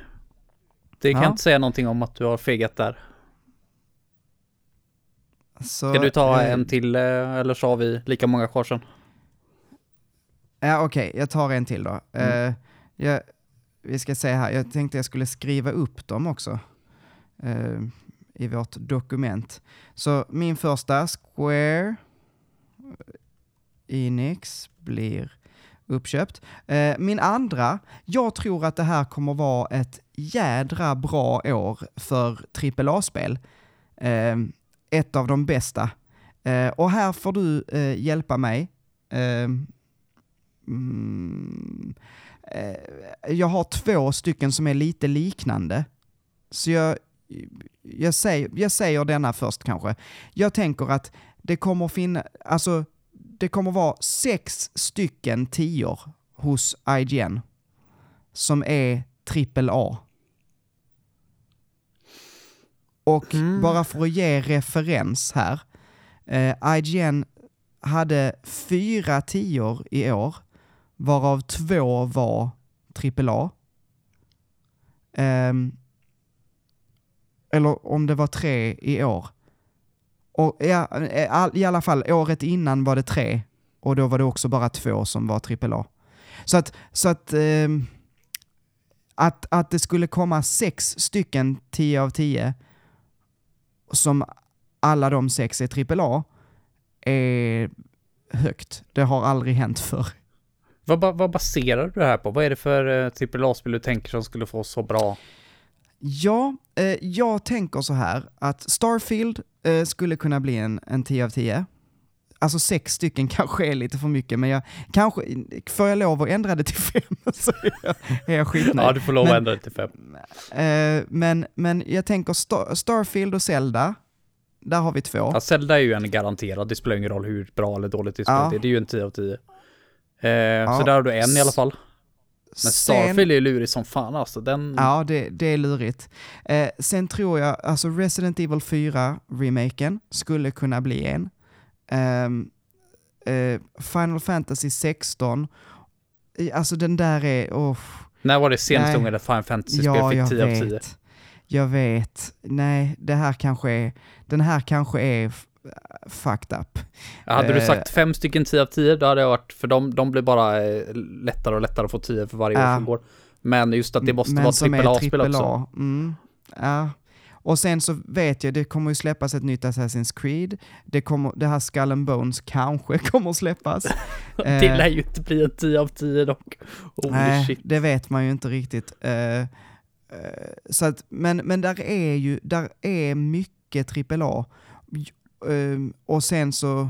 Det kan ja. inte säga någonting om att du har fegat där. Så, ska du ta eh, en till eh, eller så har vi lika många kvar sen? Ja, okej. Okay. Jag tar en till då. Mm. Uh, jag, vi ska se här. Jag tänkte jag skulle skriva upp dem också. Uh, I vårt dokument. Så min första. Square Enix blir uppköpt. Uh, min andra. Jag tror att det här kommer vara ett jädra bra år för trippel A-spel. Uh, ett av de bästa. Uh, och här får du uh, hjälpa mig. Uh, Mm. Jag har två stycken som är lite liknande. Så jag, jag, säger, jag säger denna först kanske. Jag tänker att det kommer finna, alltså, det kommer vara sex stycken tior hos I G N som är trippel A. Och mm. bara för att ge referens här, eh, I G N hade fyra tior i år, varav två var trippel A. Um, eller om det var tre i år. Och ja, i alla fall, året innan var det tre. Och då var det också bara två som var trippel A. Så att, så att, um, att, att det skulle komma sex stycken tio av tio som alla de sex är A A A är högt. Det har aldrig hänt förr. Vad, vad baserar du det här på? Vad är det för A A A-spel du tänker som skulle få så bra? Ja, eh, jag tänker så här att Starfield eh, skulle kunna bli en, en tio av tio. Alltså sex stycken kanske är lite för mycket, men jag kanske får jag lov att ändra det till fem så är jag, jag skitnöjd. Ja, du får lov men, att ändra det till fem. Eh, men, men jag tänker Star, Starfield och Zelda. Där har vi två. Ja, Zelda är ju en garanterad. Det spelar ingen roll hur bra eller dåligt det spelet ja. är. Det är ju en tio av tio. Eh, ja. Så där har du en S- i alla fall. Men Starfield är lurig som fan alltså. Den... Ja, det, det är lurigt. Eh, sen tror jag, alltså Resident Evil fyra remaken skulle kunna bli en. Eh, eh, Final Fantasy sexton. Alltså den där är... Oh, när var det senast gången där Final Fantasy-spel ja, fick tio av tio? Jag vet. Nej, det här kanske är... Den här kanske är... fucked up. Hade du sagt fem stycken tio av tio, då hade jag varit, för de, de blir bara lättare och lättare att få tio för varje uh, år som går. Men just att det måste vara trippel A-spel också. Mm. Uh. Och sen så vet jag, det kommer ju släppas ett nytt Assassin's Creed. Det, kommer, det här Skull and Bones kanske kommer släppas. Det lär ju inte bli en tio av tio dock. Holy shit. Det vet man ju inte riktigt. Uh, uh, så att, men, men där är ju där är mycket trippel A. Uh, och sen så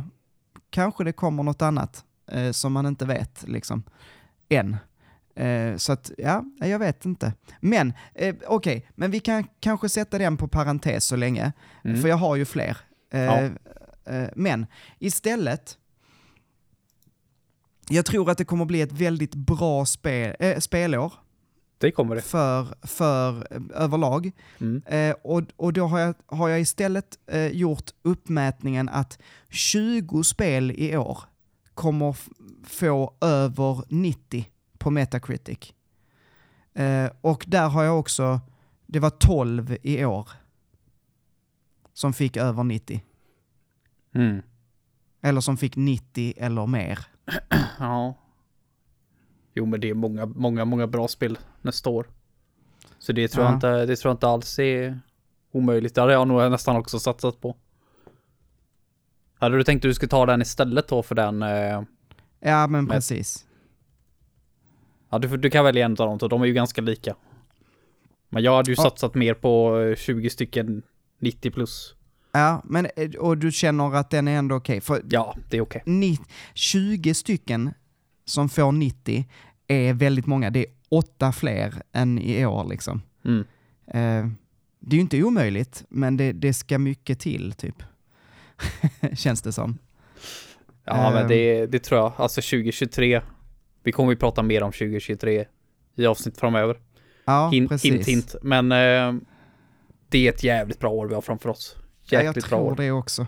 kanske det kommer något annat uh, som man inte vet liksom än. Uh, så att ja, jag vet inte. Men uh, okej, okay. Men vi kan kanske sätta den på parentes så länge. Mm. För jag har ju fler. Uh, ja. uh, men istället, jag tror att det kommer bli ett väldigt bra spel, uh, spelår. Det kommer det. För, för överlag. Mm. Eh, och, och då har jag, har jag istället eh, gjort uppmätningen att tjugo spel i år kommer f- få över nittio på Metacritic. Eh, och där har jag också, det var tolv i år som fick över nittio. Mm. Eller som fick nittio eller mer. Ja. Jo, men det är många, många, många bra spel nästa år. Så det tror, ja. jag, inte, det tror jag inte alls är omöjligt. Det hade jag nog nästan också satsat på. Hade du tänkt att du skulle ta den istället då för den? Eh, ja, men med... precis. Ja, du, du kan välja en av dem. De är ju ganska lika. Men jag hade ju ja. satsat mer på tjugo stycken nittio plus. Ja, men och du känner att den är ändå okej? Okay, ja, det är okej. Okay. tjugo stycken som får nittio är väldigt många. Det är åtta fler än i år liksom. Mm. Eh, det är ju inte omöjligt, men det, det ska mycket till typ. Känns det som. Ja, eh. men det, det tror jag. Alltså tjugo tjugotre. Vi kommer ju prata mer om tjugo tjugotre i avsnitt framöver. Ja, hint, precis. Hint, hint. Men eh, det är ett jävligt bra år vi har framför oss. Jäkligt ja, jag tror bra det också.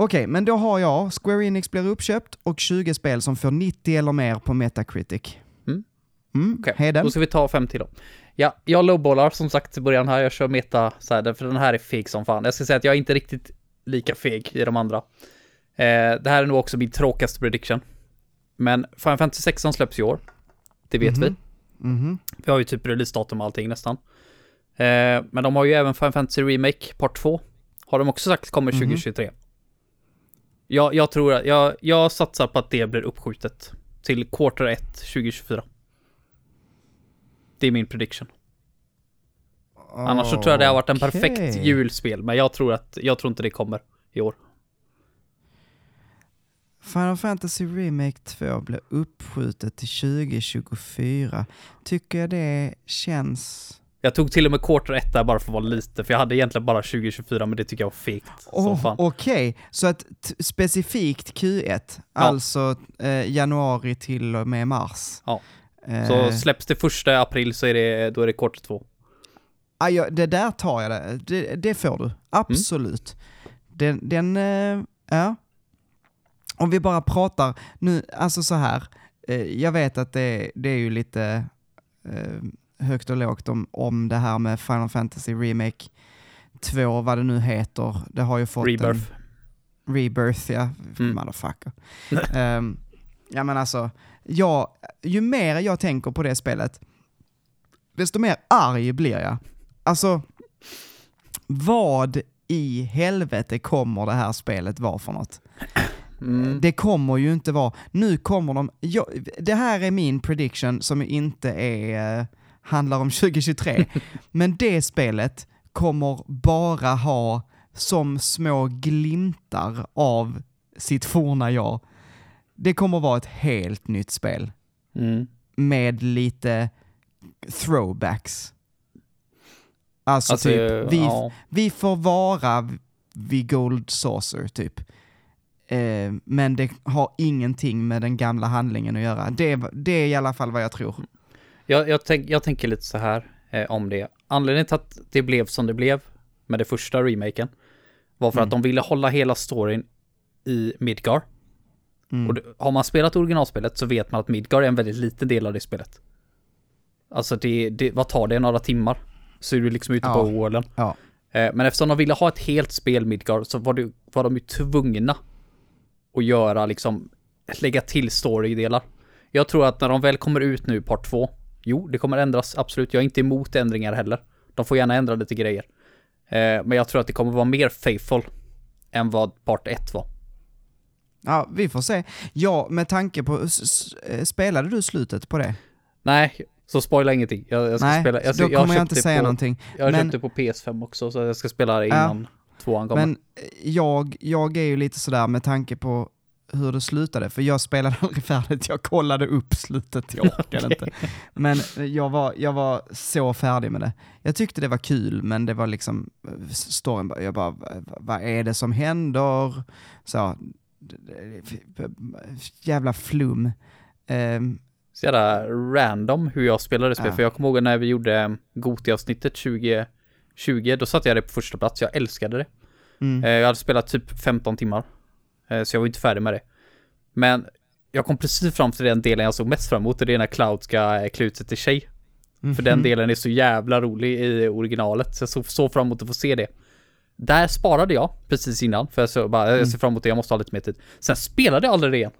Okej, men då har jag Square Enix blir uppköpt och tjugo spel som får nittio eller mer på Metacritic. Mm. Mm, okej, okay. Då ska vi ta fem till då. Ja, jag lowballar som sagt i början här. Jag kör meta så här, för den här är feg som fan. Jag ska säga att jag är inte riktigt lika feg i de andra. Eh, det här är nog också min tråkigaste prediction. Men Final Fantasy sexton släpps i år. Det vet mm-hmm. vi. Mm-hmm. Vi har ju typ releasedatum och allting nästan. Eh, men de har ju även Final Fantasy Remake Part två. Har de också sagt kommer tjugo tjugotre. Mm-hmm. Jag, jag tror att jag, jag satsar på att det blir uppskjutet till quarter ett tjugo tjugofyra. Det är min prediction. Oh, annars så tror jag det har varit en okay. perfekt julspel, men jag tror att jag tror inte det kommer i år. Final Fantasy Remake två blir uppskjutet till tjugo tjugofyra. Tycker jag det känns... Jag tog till och med quarter ett där bara för att vara lite. För jag hade egentligen bara tjugo tjugofyra, men det tycker jag var fegt. Oh, Okej, okay. Så att t- specifikt Q ett. Ja. Alltså eh, januari till och med mars. Ja. Eh. Så släpps det första april så är det, då är det quarter två. Ah, ja, det där tar jag. Det, det, det får du. Absolut. Mm. Den, den eh, ja. Om vi bara pratar nu, alltså så här. Eh, jag vet att det, det är ju lite... Eh, högt och lågt om, om det här med Final Fantasy Remake två, vad det nu heter. Det har ju fått Rebirth. En... Rebirth, ja. Mm. Motherfucker. um, ja, men alltså, jag, ju mer jag tänker på det spelet, desto mer arg blir jag. Alltså, vad i helvete kommer det här spelet vara för något? Mm. Det kommer ju inte vara... Nu kommer de... Jag, det här är min prediction som inte är, handlar om tjugohundratjugotre. Men det spelet kommer bara ha som små glimtar av sitt forna jag. Det kommer vara ett helt nytt spel. Mm. Med lite throwbacks. Alltså, alltså typ, vi, ja. vi får vara vid Gold Saucer typ. Eh, men det har ingenting med den gamla handlingen att göra. Det, det är i alla fall vad jag tror. Jag, jag, tänk, jag tänker lite så här eh, om det. Anledningen till att det blev som det blev med det första remaken var för mm. att de ville hålla hela storyn i Midgar. Mm. Och det, har man spelat originalspelet så vet man att Midgar är en väldigt liten del av det spelet. Alltså, det, det, vad tar det? Några timmar? Så är du liksom ute ja. på hålen. Ja. Eh, men eftersom de ville ha ett helt spel Midgar så var, det, var de ju tvungna att göra, liksom, lägga till storydelar. Jag tror att när de väl kommer ut nu part två, jo, det kommer ändras, absolut. Jag är inte emot ändringar heller. De får gärna ändra lite grejer. Eh, men jag tror att det kommer vara mer faithful än vad part ett var. Ja, vi får se. Ja, med tanke på... S- s- spelade du slutet på det? Nej, så spoila ingenting. Jag, jag ska Nej, spela. Jag, då jag kommer jag inte säga på, någonting. Jag men, köpte på P S fem också, så jag ska spela det innan äh, tvåan kommer. Men jag, jag är ju lite sådär med tanke på hur det slutade. För jag spelade aldrig färdigt. Jag kollade upp slutet. Jag orkade okay. inte. Men jag var, jag var så färdig med det. Jag tyckte det var kul, men det var liksom... storyn, jag bara, vad är det som händer? Så... jävla flum. Um, så jävla random hur jag spelade spel. Ja. För jag kommer ihåg när vi gjorde G O T I-avsnittet tjugo tjugo, då satt jag det på första plats. Jag älskade det. Mm. Jag hade spelat typ femton timmar. Så jag var inte färdig med det. Men jag kom precis fram till den delen jag såg mest fram emot. Det är när Cloud ska klä ut sig till tjej. Mm-hmm. För den delen är så jävla rolig i originalet. Så jag såg så fram emot att få se det. Där sparade jag precis innan. För jag, så bara, jag ser fram emot det, jag måste ha lite mer tid. Sen spelade jag aldrig det igen.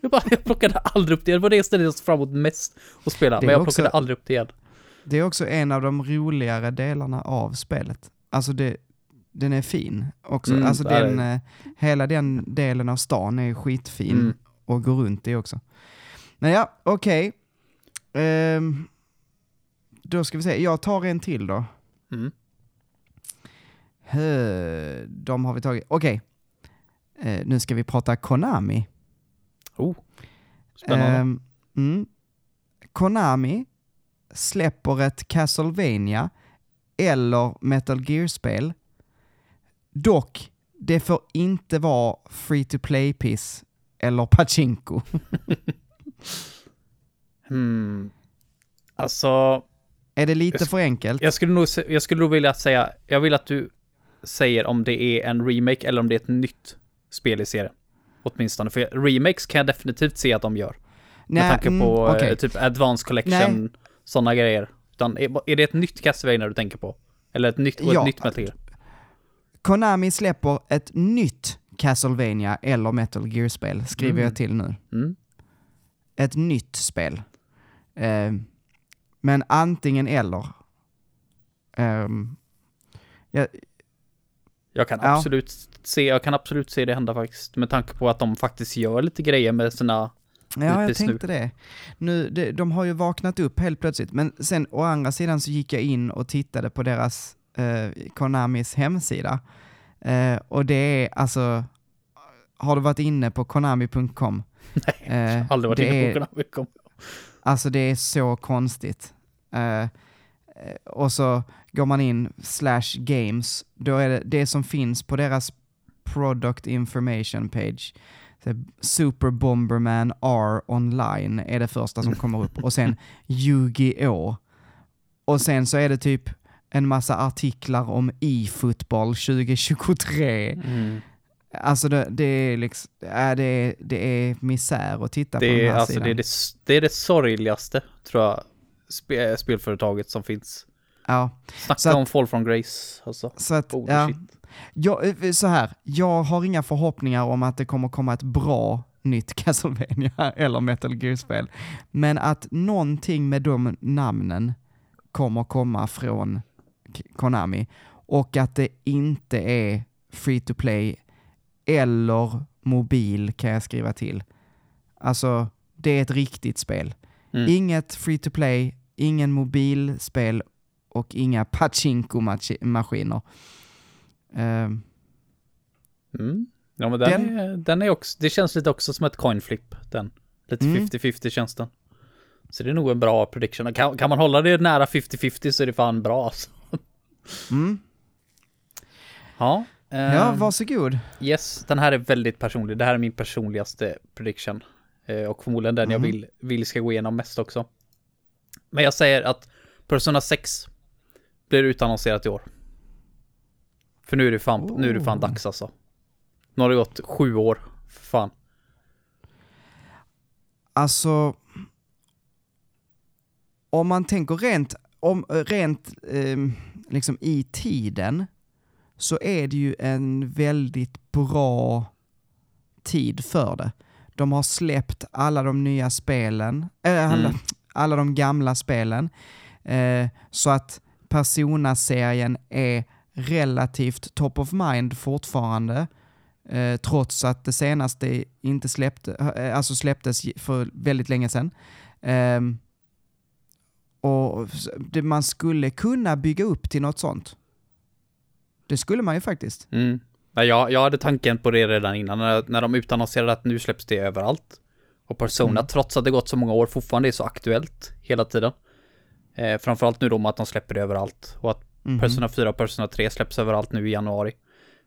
Jag, bara, jag plockade aldrig upp det. Det var det stället jag såg fram emot mest att spela. Men jag också, plockade aldrig upp det igen. Det är också en av de roligare delarna av spelet. Alltså det, den är fin också. Mm, alltså den, är... hela den delen av stan är skitfin. Mm. Och går runt det också. Men ja, okej. Okay. Ehm, då ska vi se. Jag tar en till då. Mm. De har vi tagit. Okej. Okay. Eh, nu ska vi prata Konami. Oh. Spännande. Eh, mm. Konami släpper ett Castlevania eller Metal Gear-spel. Dock, det får inte vara free-to-play-piss eller pachinko. hmm. Alltså... Är det lite jag, för enkelt? Jag skulle nog, jag skulle nog vilja säga... Jag vill att du... säger om det är en remake eller om det är ett nytt spel i serien. Åtminstone. För remakes kan jag definitivt se att de gör. Nej, med tanke mm, på okay. typ Advanced Collection, sådana grejer. Utan är, är det ett nytt Castlevania du tänker på? Eller ett nytt, ja, ett nytt Metal Gear? Konami släpper ett nytt Castlevania eller Metal Gear-spel, skriver mm. jag till nu. Mm. Ett nytt spel. Uh, men antingen eller. Um, jag... Jag kan, absolut ja. se, jag kan absolut se det hända faktiskt. Med tanke på att de faktiskt gör lite grejer med sina... Ja, jag tänkte nu. det. Nu, det. De har ju vaknat upp helt plötsligt. Men sen å andra sidan så gick jag in och tittade på deras eh, Konamis hemsida. Eh, och det är alltså... Har du varit inne på konami punkt com? Nej, eh, aldrig varit inne är, på konami punkt com. Alltså det är så konstigt. Eh, och så... går man in slash games, då är det det som finns på deras product information page. Super Bomberman R online är det första som kommer upp. Och sen Yu-Gi-Oh! Och sen så är det typ en massa artiklar om e-fotboll tjugohundratjugotre. Mm. Alltså det, det är liksom, äh, det, är, det är misär att titta det på den här är, alltså sidan. Det är det, det är det sorgligaste, tror jag, sp- spelföretaget som finns. Ja. Snacka att, om Fall from Grace alltså. Så att, oh, ja. jag, så här, jag har inga förhoppningar om att det kommer komma ett bra nytt Castlevania eller Metal Gear-spel, men att någonting med de namnen kommer komma från Konami. och att det inte är free to play eller mobil, kan jag skriva till. Alltså, det är ett riktigt spel. Mm. Inget free to play, ingen mobilspel och inga pachinko-maskiner. Um. Mm. Ja, men den, den, är, den är också, det känns lite också som ett coin flip, den. Lite mm. fifty-fifty känns den. Så det är nog en bra prediction. Kan, kan man hålla det nära fifty-fifty så är det fan bra. Alltså. Mm. Ja. Um, ja, varsågod. Yes, den här är väldigt personlig. Det här är min personligaste prediction. Uh, och förmodligen den mm. jag vill, vill ska gå igenom mest också. Men jag säger att Persona sex blir utannonserat i år. För nu är det fan, oh. nu är det fan dags alltså. Nu har det gått sju år. Fan. Alltså... Om man tänker rent, om, rent eh, liksom i tiden, så är det ju en väldigt bra tid för det. De har släppt alla de nya spelen, äh, alla, mm. alla de gamla spelen. Eh, så att Persona-serien är relativt top of mind fortfarande. Eh, trots att det senaste inte släppte, alltså släpptes för väldigt länge sedan. Eh, Och det, man skulle kunna bygga upp till något sånt. Det skulle man ju faktiskt. Mm. Ja, jag, jag hade tanken på det redan innan. När, när de utannonserade att nu släpps det överallt. Och Persona, mm. trots att det gått så många år, fortfarande är så aktuellt hela tiden. Eh, framförallt nu då med att de släpper det överallt. Och att mm. Persona fyra och Persona tre släpps överallt nu i januari.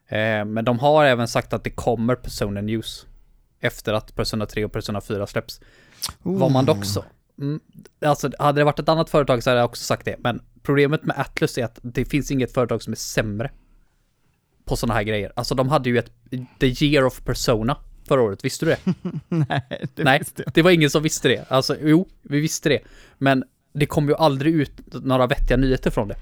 Eh, men de har även sagt att det kommer Persona News. Efter att Persona tre och Persona fyra släpps. Oh. Var man dock så. Mm, alltså hade det varit ett annat företag så hade jag också sagt det, men problemet med Atlas är att det finns inget företag som är sämre på såna här grejer. Alltså de hade ju ett The Year of Persona förra året, visste du det? Nej, det, Nej visste jag. Det var ingen som visste det. Alltså jo, vi visste det, men det kom ju aldrig ut några vettiga nyheter från det.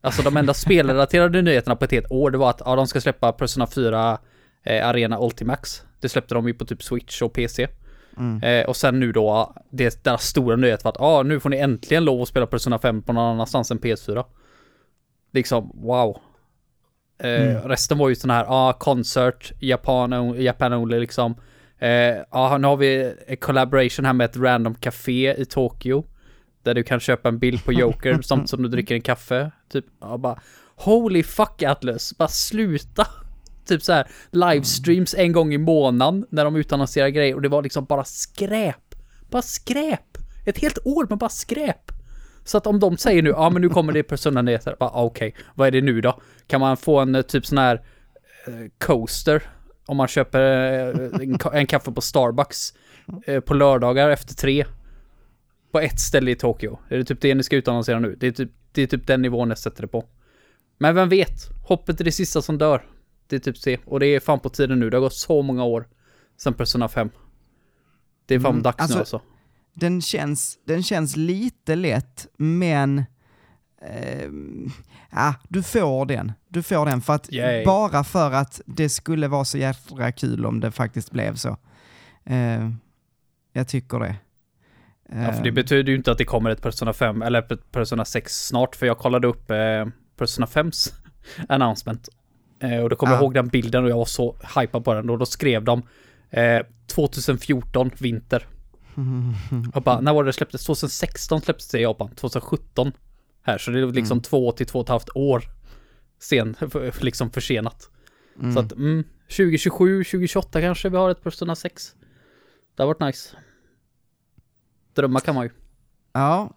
Alltså de enda spelrelaterade nyheterna på ett helt år, det var att ja, de ska släppa Persona fyra eh, Arena Ultimax. Det släppte de ju på typ Switch och P C. Mm. Eh, och sen nu då, det där stora nöjet var att ah, nu får ni äntligen lov att spela Persona fem på någon annanstans än P S fyra. Liksom, wow. Eh, mm. Resten var ju sån här, ah, concert, Japan, Japan only liksom. Eh, ah, nu har vi en collaboration här med ett random café i Tokyo. Där du kan köpa en bild på Joker samtidigt som du dricker en kaffe. Typ, ah, bara, holy fuck Atlas, bara sluta. Typ så här livestreams en gång i månaden när de utannonserar grejer, och det var liksom bara skräp. Bara skräp. Ett helt år med bara skräp. Så att om de säger nu, ja ah, men nu kommer det Persona nyheter, bara ah, okej, okay. Vad är det nu då? Kan man få en typ sån här eh, coaster om man köper eh, en, en kaffe på Starbucks eh, på lördagar efter tre på ett ställe i Tokyo? Är det typ det ni ska utannonsera nu? Det är typ, det är typ den nivån jag sätter det på. Men vem vet? Hoppet är det sista som dör. Det är typ se. Och det är fan på tiden nu. Det har gått så många år sedan Persona fem. Det är fan mm, dags alltså, nu alltså. Den känns, den känns lite lätt, men eh, ja, du får den. Du får den för att Yay. bara för att det skulle vara så jävla kul om det faktiskt blev så. Eh, jag tycker det. Eh, ja, för det betyder ju inte att det kommer ett Persona fem eller ett Persona sex snart, för jag kollade upp eh, Persona fem's announcement. Och då kommer ah. jag ihåg den bilden och jag var så hypad på den. Och då skrev de eh, tjugofjorton vinter. Och bara, när var det släpptes? tjugosexton släpptes det i Japan. tjugosjutton här. Så det är liksom mm. två till två och ett halvt år sen, för, liksom försenat. Mm. Så att mm, tjugotjugosju, tjugotjugoåtta kanske vi har ett Persona sex. Det har varit nice. Drömmar kan man ju. Ja,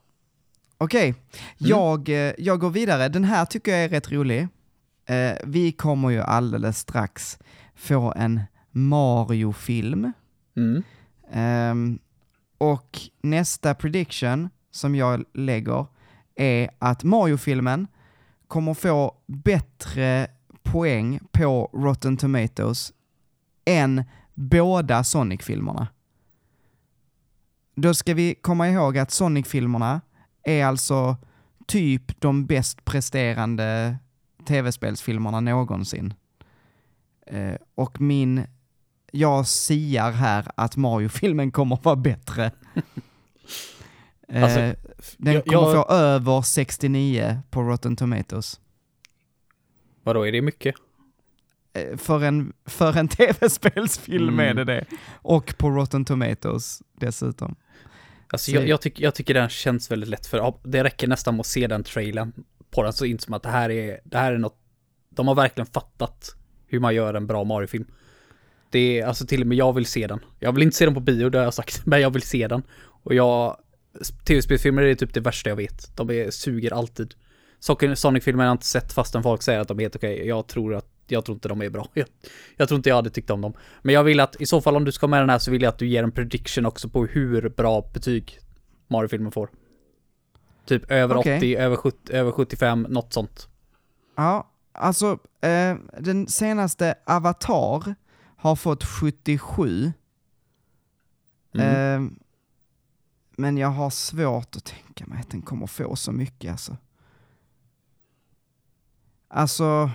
okej. Okay. Jag, mm. jag går vidare. Den här tycker jag är rätt rolig. Vi kommer ju alldeles strax få en Mario-film. Mm. Um, och nästa prediction som jag lägger är att Mario-filmen kommer få bättre poäng på Rotten Tomatoes än båda Sonic-filmerna. Då ska vi komma ihåg att Sonic-filmerna är alltså typ de bäst presterande tv-spelsfilmerna någonsin. Eh, och min... Jag siar här att Mario-filmen kommer att vara bättre. eh, alltså, den kommer jag, jag, få över sextionio på Rotten Tomatoes. Vadå, är det mycket? För en, för en tv-spelsfilm mm. är det det. Och på Rotten Tomatoes dessutom. Alltså jag, jag, tyck, jag tycker den känns väldigt lätt, för det räcker nästan att se den trailern på den så inte som att det här är, det här är något, de har verkligen fattat hur man gör en bra Mario-film. Det är, alltså till och med jag vill se den. Jag vill inte se den på bio, det har jag sagt, men jag vill se den. Och jag, tv-spelsfilmer är typ det värsta jag vet. De är, suger alltid. Sonic-filmer har jag inte sett fastän folk säger att de är helt okej. Jag tror att jag tror inte de är bra. Jag, jag tror inte jag hade tyckt om dem. Men jag vill att, i så fall om du ska med den här så vill jag att du ger en prediction också på hur bra betyg Mario-filmen får. Typ över okay. åttio, över sjuttio, över sjuttiofem, något sånt. Ja, alltså eh, den senaste Avatar har fått sjuttiosju. Mm. Eh, men jag har svårt att tänka mig att den kommer få så mycket alltså. Alltså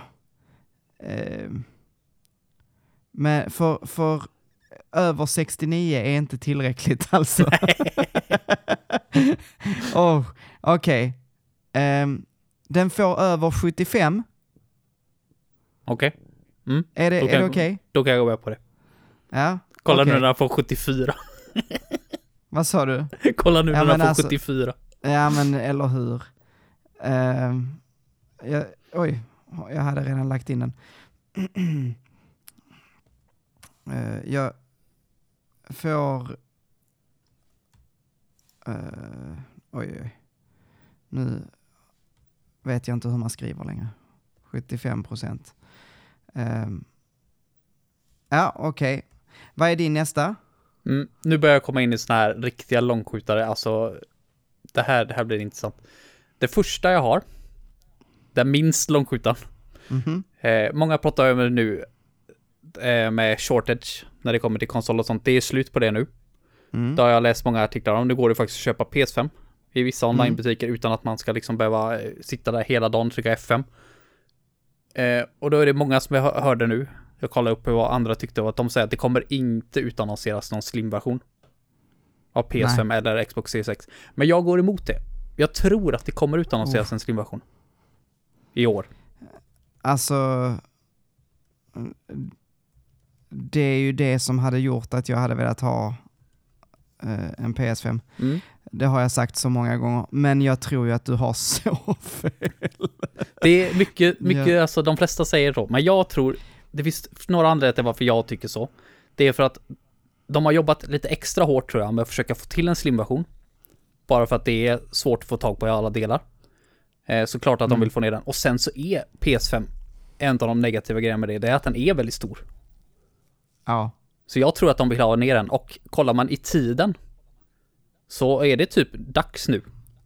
eh, men för, för över sextionio är inte tillräckligt alltså. oh, Okej okay. eh, Den får över sjuttiofem. Okej okay. mm. Är det, det okej? Okay? Då kan jag gå med på det. Ja. Kolla okay. nu när den får sjuttiofyra. Vad sa du? Kolla nu när ja, den får alltså, sjuttiofyra. Ja men eller hur. eh, jag, Oj, jag hade redan lagt in den. uh, jag får... Uh, oj, oj. Nu vet jag inte hur man skriver längre. sjuttiofem procent. Uh, ja, okej. Okay. Vad är din nästa? Mm, nu börjar jag komma in i såna här riktiga långskjutare. Alltså, det här, det här blir intressant. Det första jag har... Den minst långskjutan. Mm-hmm. Eh, många pratar över det nu eh, med shortage när det kommer till konsol och sånt. Det är slut på det nu. Mm. Då har jag läst många artiklar om. Nu går det faktiskt att köpa P S fem i vissa onlinebutiker mm. utan att man ska liksom behöva sitta där hela dagen och trycka F fem. Eh, och då är det många som jag hörde nu. Jag kollar upp vad andra tyckte och att de säger att det kommer inte utannonseras någon slim-version av P S fem Nej. Eller Xbox Series X. Men jag går emot det. Jag tror att det kommer utannonseras oh. en slim-version. I år. Alltså det är ju det som hade gjort att jag hade velat ha eh, en P S fem. Mm. Det har jag sagt så många gånger. Men jag tror ju att du har så fel. Det är mycket, mycket ja. Alltså de flesta säger så. Men jag tror, det finns några andra att varför jag tycker så. Det är för att de har jobbat lite extra hårt tror jag med att försöka få till en slimversion. Bara för att det är svårt att få tag på i alla delar. Såklart att de vill få ner den. Och sen så är P S fem en av de negativa grejerna med det, det är att den är väldigt stor. Ja. Så jag tror att de vill ha ner den. Och kollar man i tiden så är det typ dags nu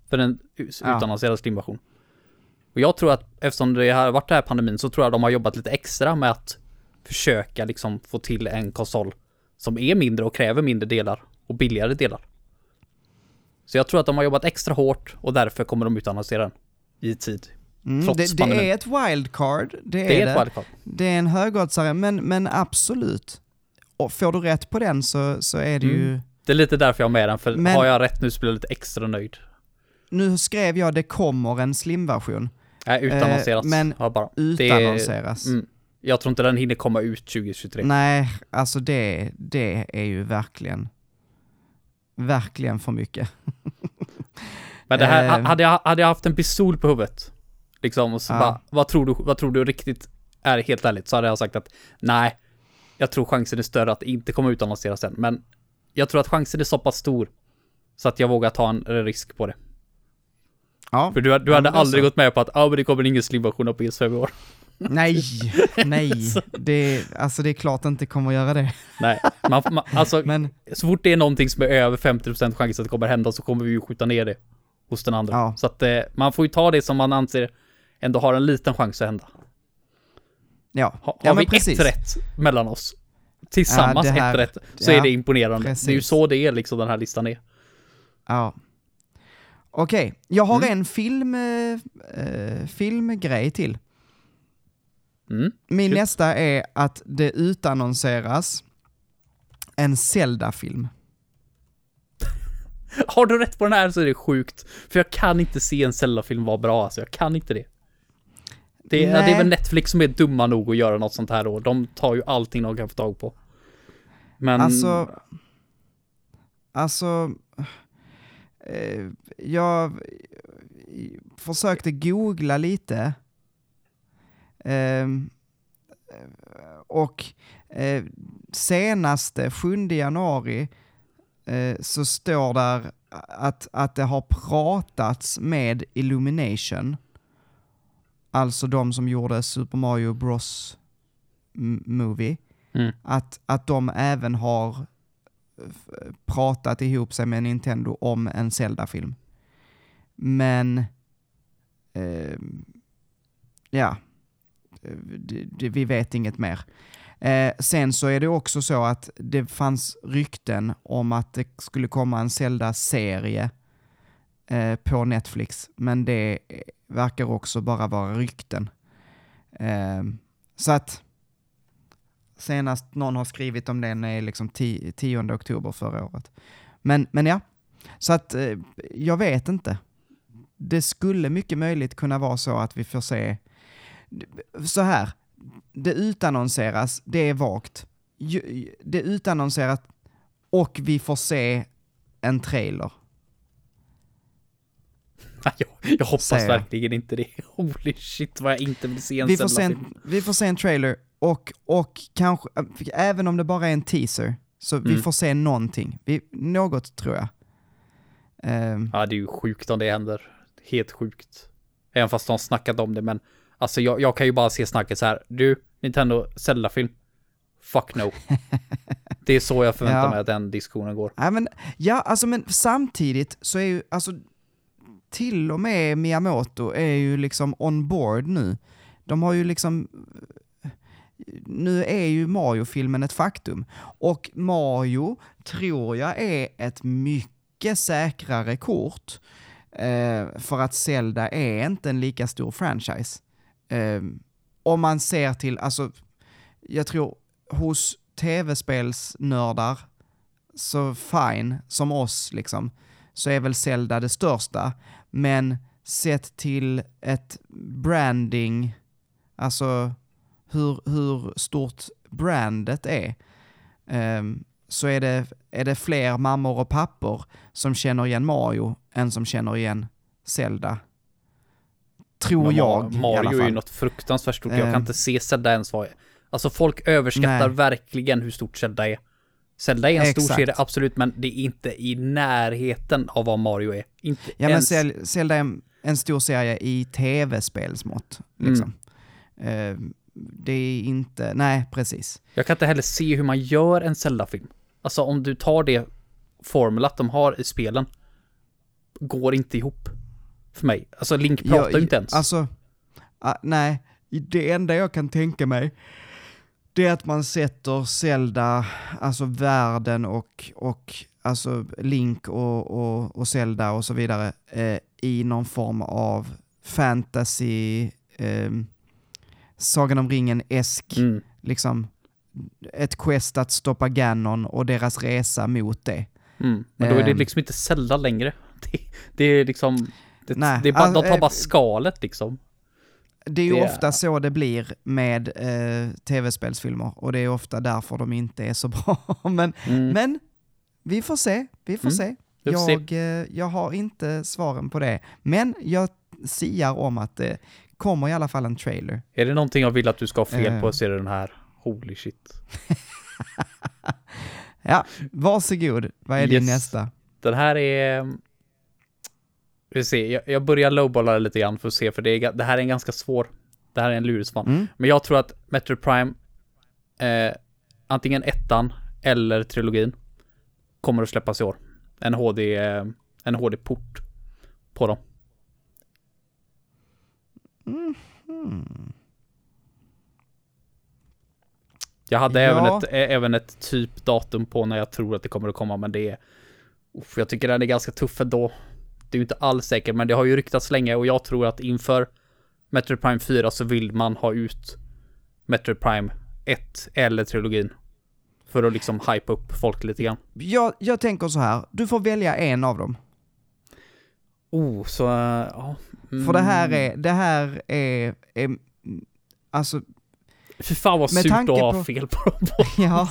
för den utannonserade slimversion. Och jag tror att eftersom det har varit den här pandemin så tror jag att de har jobbat lite extra med att försöka liksom få till en konsol som är mindre och kräver mindre delar och billigare delar. Så jag tror att de har jobbat extra hårt och därför kommer de utannonsera den. I tid. Mm, det, det är ett wildcard. Det, det är det. Ett wildcard. Det är en högoddsare, men, men absolut. Och får du rätt på den så, så är det mm. ju... Det är lite därför jag har med den, för men, har jag rätt nu så blir jag lite extra nöjd. Nu skrev jag det kommer en slimversion. Nej, utannonseras. Eh, men ja, bara. utannonseras. Det är, mm, jag tror inte den hinner komma ut tjugo tjugotre. Nej, alltså det, det är ju verkligen verkligen för mycket. Men det här, hade jag, hade jag haft en pistol på huvudet liksom, och så ja. bara, vad tror du, vad tror du riktigt är helt ärligt, så hade jag sagt att nej, jag tror chansen är större att det inte kommer utannonseras sen, men jag tror att chansen är så pass stor så att jag vågar ta en risk på det. Ja. För du, du hade aldrig så. gått med på att ah, men det kommer ingen slimversion av P S fem i år. Nej, nej. Det, alltså det är klart att inte kommer att göra det. Nej, man, man, alltså, men, så fort det är någonting som är över femtio procent chans att det kommer hända så kommer vi ju skjuta ner det hos den andra. Ja. Så att eh, man får ju ta det som man anser ändå har en liten chans att hända. Ja. Ha, har ja, men vi precis. ett rätt mellan oss tillsammans ja, här, ett rätt så ja, är det imponerande. Precis. Det är ju så det är liksom den här listan är. Ja. Okej, okay. jag har mm. en film eh, filmgrej till. Mm. Min Kul. nästa är att det utannonseras en Zelda-film. Har du rätt på den här så är det sjukt. För jag kan inte se en Zelda-film vara bra. Alltså jag kan inte det. Det, ja, det är väl Netflix som är dumma nog att göra något sånt här då. De tar ju allting de kan få tag på. Men... Alltså... Alltså... Eh, jag försökte googla lite. Eh, och eh, senaste sjunde januari eh, så står där att, att det har pratats med Illumination. Alltså de som gjorde Super Mario Bros movie. Mm. Att, att de även har pratat ihop sig med Nintendo om en Zelda-film. Men eh, ja, det, det, vi vet inget mer. Eh, sen så är det också så att det fanns rykten om att det skulle komma en Zelda-serie eh, på Netflix. Men det verkar också bara vara rykten. Eh, så att senast någon har skrivit om den är liksom tionde oktober förra året. Men, men ja, så att eh, jag vet inte. Det skulle mycket möjligt kunna vara så att vi får se så här. Det utannonseras, det är vagt. Det utannonseras och vi får se en trailer. Jag, jag hoppas Säger. verkligen inte det. Holy shit, vad jag inte vill se en vi får se en, vi får se en trailer och, och kanske, även om det bara är en teaser, så mm. vi får se någonting. Vi, något tror jag. Um, ja, det är ju sjukt om det händer. Helt sjukt. Även fast de har snackat om det, men alltså jag, jag kan ju bara se snacket så här. Du, Nintendo, Zelda-film. Fuck no. Det är så jag förväntar ja. mig att den diskussionen går. Ja, men, ja alltså, men samtidigt så är ju, alltså till och med Miyamoto är ju liksom on board nu. De har ju liksom... Nu är ju Mario-filmen ett faktum. Och Mario tror jag är ett mycket säkrare kort. Eh, för att Zelda är inte en lika stor franchise. Eh, om man ser till... Alltså, jag tror hos tv-spelsnördar så fine, som oss liksom, så är väl Zelda det största. Men sett till ett branding, alltså hur, hur stort brandet är, um, så är det, är det fler mammor och pappor som känner igen Mario än som känner igen Zelda. Tror Men, jag Mario i alla fall. Är ju något fruktansvärt stort. Jag kan inte se Zelda ens vad. Alltså folk överskattar Nej. verkligen hur stort Zelda är. Zelda är en Exakt. stor serie, absolut, men det är inte i närheten av vad Mario är. Inte ja, ens. Men Zelda är en stor serie i tv-spelsmått. Liksom. Mm. Uh, det är inte... Nej, precis. Jag kan inte heller se hur man gör en Zelda-film. Alltså, om du tar det formulat de har i spelen, går inte ihop för mig. Alltså, Link pratar jag, ju inte ens. Alltså, uh, nej. Det enda jag kan tänka mig, det är att man sätter Zelda, alltså världen och, och alltså Link och, och, och Zelda och så vidare eh, i någon form av fantasy, eh, Sagan om ringen-esk, mm. liksom ett quest att stoppa Ganon och deras resa mot det. Mm. Men då är det liksom inte Zelda längre. Det, det är liksom, det, Nej, det är bara, alltså, de tar bara skalet liksom. Det är ju det... ofta så det blir med eh, tv-spelsfilmer. Och det är ofta därför de inte är så bra. men, mm. men vi får se. Vi får mm. se. Jag, eh, jag har inte svaren på det. Men jag siar om att det eh, kommer i alla fall en trailer. Är det någonting jag vill att du ska ha fel på uh. så är det den här. Holy shit. Ja, varsågod. Vad är yes. din nästa? Den här är... Vi ser, jag börjar lowballa lite grann för att se, för det, är, det här är en ganska svår, det här är en lurisman. Mm. Men jag tror att Metro Prime, eh, antingen ettan eller trilogin, kommer att släppas i år. En H D, en H D-port på dem. Mm. Jag hade ja. även, ett, även ett typ datum på när jag tror att det kommer att komma, men det är, uff, jag tycker den är ganska tuff ändå. Det är ju inte alls säkert, men det har ju ryktats länge, och jag tror att inför Metroid Prime fyra så vill man ha ut Metroid Prime ett eller trilogin för att liksom hype upp folk lite grann. Jag, jag tänker så här, du får välja en av dem. Oh, så... Uh, oh, mm. För det här är, det här är, är alltså... För fan vad surt att ha fel på dem. Ja,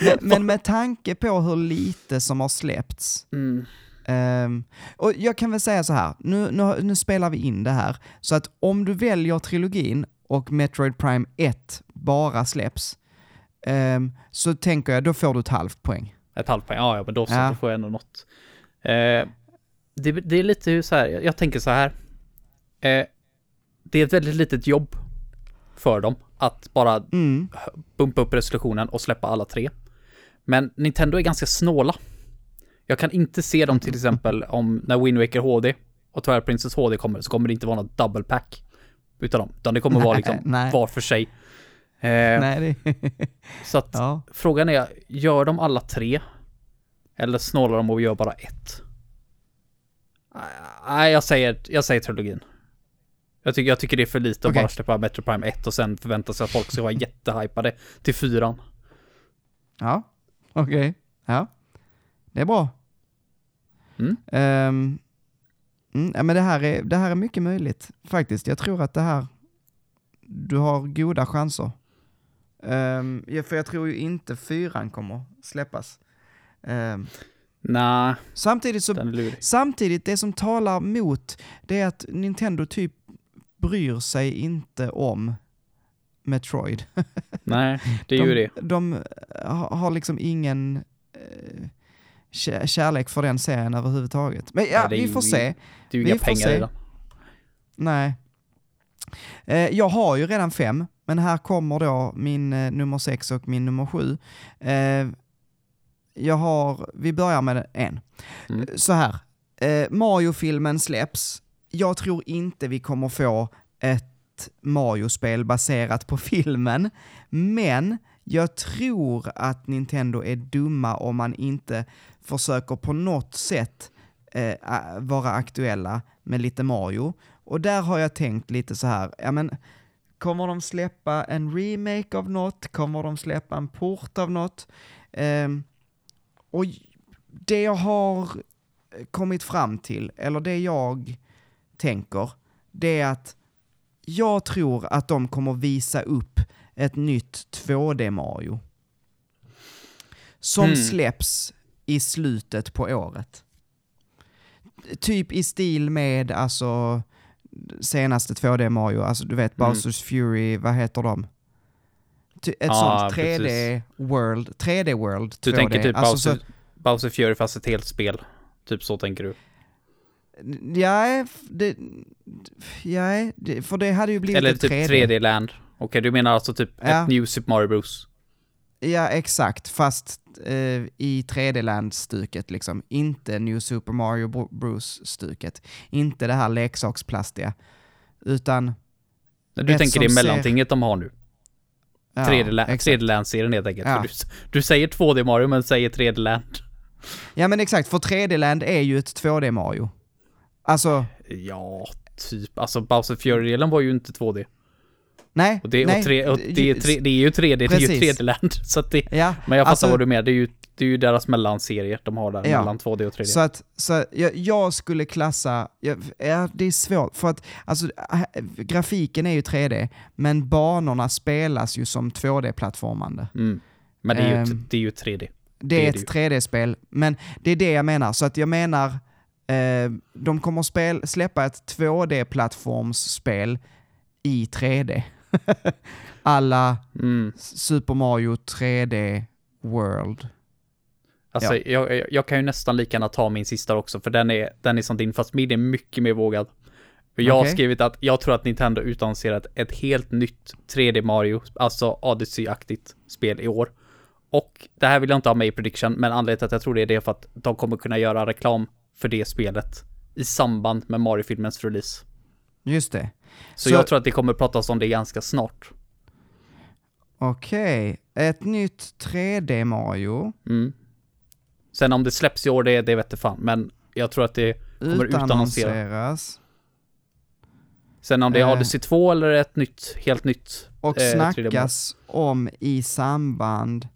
men, men med tanke på hur lite som har släppts. Mm. Um, och jag kan väl säga så här. Nu, nu, nu spelar vi in det här. Så att om du väljer trilogin och Metroid Prime ett bara släpps. Um, så tänker jag, då får du ett halvt poäng. Ett halvt poäng, ja, ja men då, så, ja. Då får jag ändå något. Uh, det, det är lite så här. Jag tänker så här. Uh, det är ett väldigt litet jobb för dem. Att bara mm. bumpa upp resolutionen och släppa alla tre. Men Nintendo är ganska snåla. Jag kan inte se dem till exempel om när Wind Waker H D och Twilight Princess H D kommer, så kommer det inte vara något double pack utan dem. Utan det kommer nej, vara liksom nej. var för sig. Eh, nej, det... så att ja. Frågan är, gör de alla tre? Eller snålar de och gör bara ett? Nej, jag säger, jag säger trilogin. Jag tycker, jag tycker det är för lite okay. att bara släppa Metro Prime ett och sen förvänta sig att folk ska vara jättehypade till fyran. Ja, okej. Okay. Ja, det är bra. Mm. Um, mm, ja, men det här, är, det här är mycket möjligt faktiskt. Jag tror att det här, du har goda chanser. Um, för jag tror ju inte fyran kommer släppas. Um, Nej. Samtidigt, så, samtidigt, det som talar mot det är att Nintendo typ bryr sig inte om Metroid. Nej, det är de, ju det. De har liksom ingen eh, kärlek för den serien överhuvudtaget. Men ja, Nej, vi får ju, se. Det är ju vi inga får pengar se. Redan. Nej. Eh, jag har ju redan fem, men här kommer då min eh, nummer sex och min nummer sju. Eh, jag har, vi börjar med en. Mm. Så här. Eh, Mario-filmen släpps. Jag tror inte vi kommer få ett Mario-spel baserat på filmen. Men jag tror att Nintendo är dumma om man inte försöker på något sätt eh, vara aktuella med lite Mario. Och där har jag tänkt lite så här. Ja, men, kommer de släppa en remake av något? Kommer de släppa en port av något? Eh, och det jag har kommit fram till, eller det jag... tänker, det är att jag tror att de kommer visa upp ett nytt två D Mario som mm. släpps i slutet på året. Typ i stil med alltså senaste två D Mario, alltså du vet mm. Bowser's Fury, vad heter de? Ty- ett ah, sånt tre D precis. World, tre D World. Du två D. Tänker typ alltså, Bowser, så... Bowser Fury fast ett helt spel. Typ så tänker du. Ja, det, ja det, för det hade ju blivit eller typ tre D. tre D Land. Okej, okay, du menar alltså typ ja. Ett New Super Mario Bros. Ja, exakt. Fast eh, i tre D Land-stycket liksom. Inte New Super Mario Bros-stycket. Inte det här leksaksplastiga. Utan... Du tänker det är mellantinget ser... de har nu. Ja, tre D Land-serien helt enkelt. Ja. Du, du säger två D Mario men säger tre D Land. Ja, men exakt. För tre D Land är ju ett två D Mario. Alltså, ja, typ. Alltså Bowser Fury-delen var ju inte två D. Nej, och det, nej. Och tre, och det, är tre, det är ju tre D, precis. Det är ju tre D-land. Så att det, ja, men jag fattar alltså, vad du menar. Det är ju, det är ju deras mellanserie de har där, ja, mellan två D och tre D. Så, att, så jag, jag skulle klassa... Jag, ja, det är svårt, för att alltså, grafiken är ju tre D, men banorna spelas ju som två D-plattformande. Mm. Men det är ju, um, det är ju tre D. Det, det är ett det tre D-spel, men det är det jag menar. Så att jag menar... de kommer spel, släppa ett två D-plattformsspel i tre D. Alla mm. Super Mario tre D World. Alltså, ja. jag, jag kan ju nästan lika gärna ta min sista också, för den är, den är som din, fast min är mycket mer vågad. Jag okay. har skrivit att jag tror att Nintendo utannonserat ett helt nytt tre D Mario, alltså Odyssey-aktigt spel i år. Och det här vill jag inte ha med i prediction, men anledningen till att jag tror det är det för att de kommer kunna göra reklam för det spelet i samband med Mario-filmens release. Just det. Så, Så jag tror att det kommer pratas om det ganska snart. Okej. Okay. Ett nytt tre D Mario. Mm. Sen om det släpps i år, det, det vet jag fan. Men jag tror att det kommer utannonseras. Sen om det är Odyssey eh. två eller ett nytt, helt nytt. Och eh, snackas om i samband...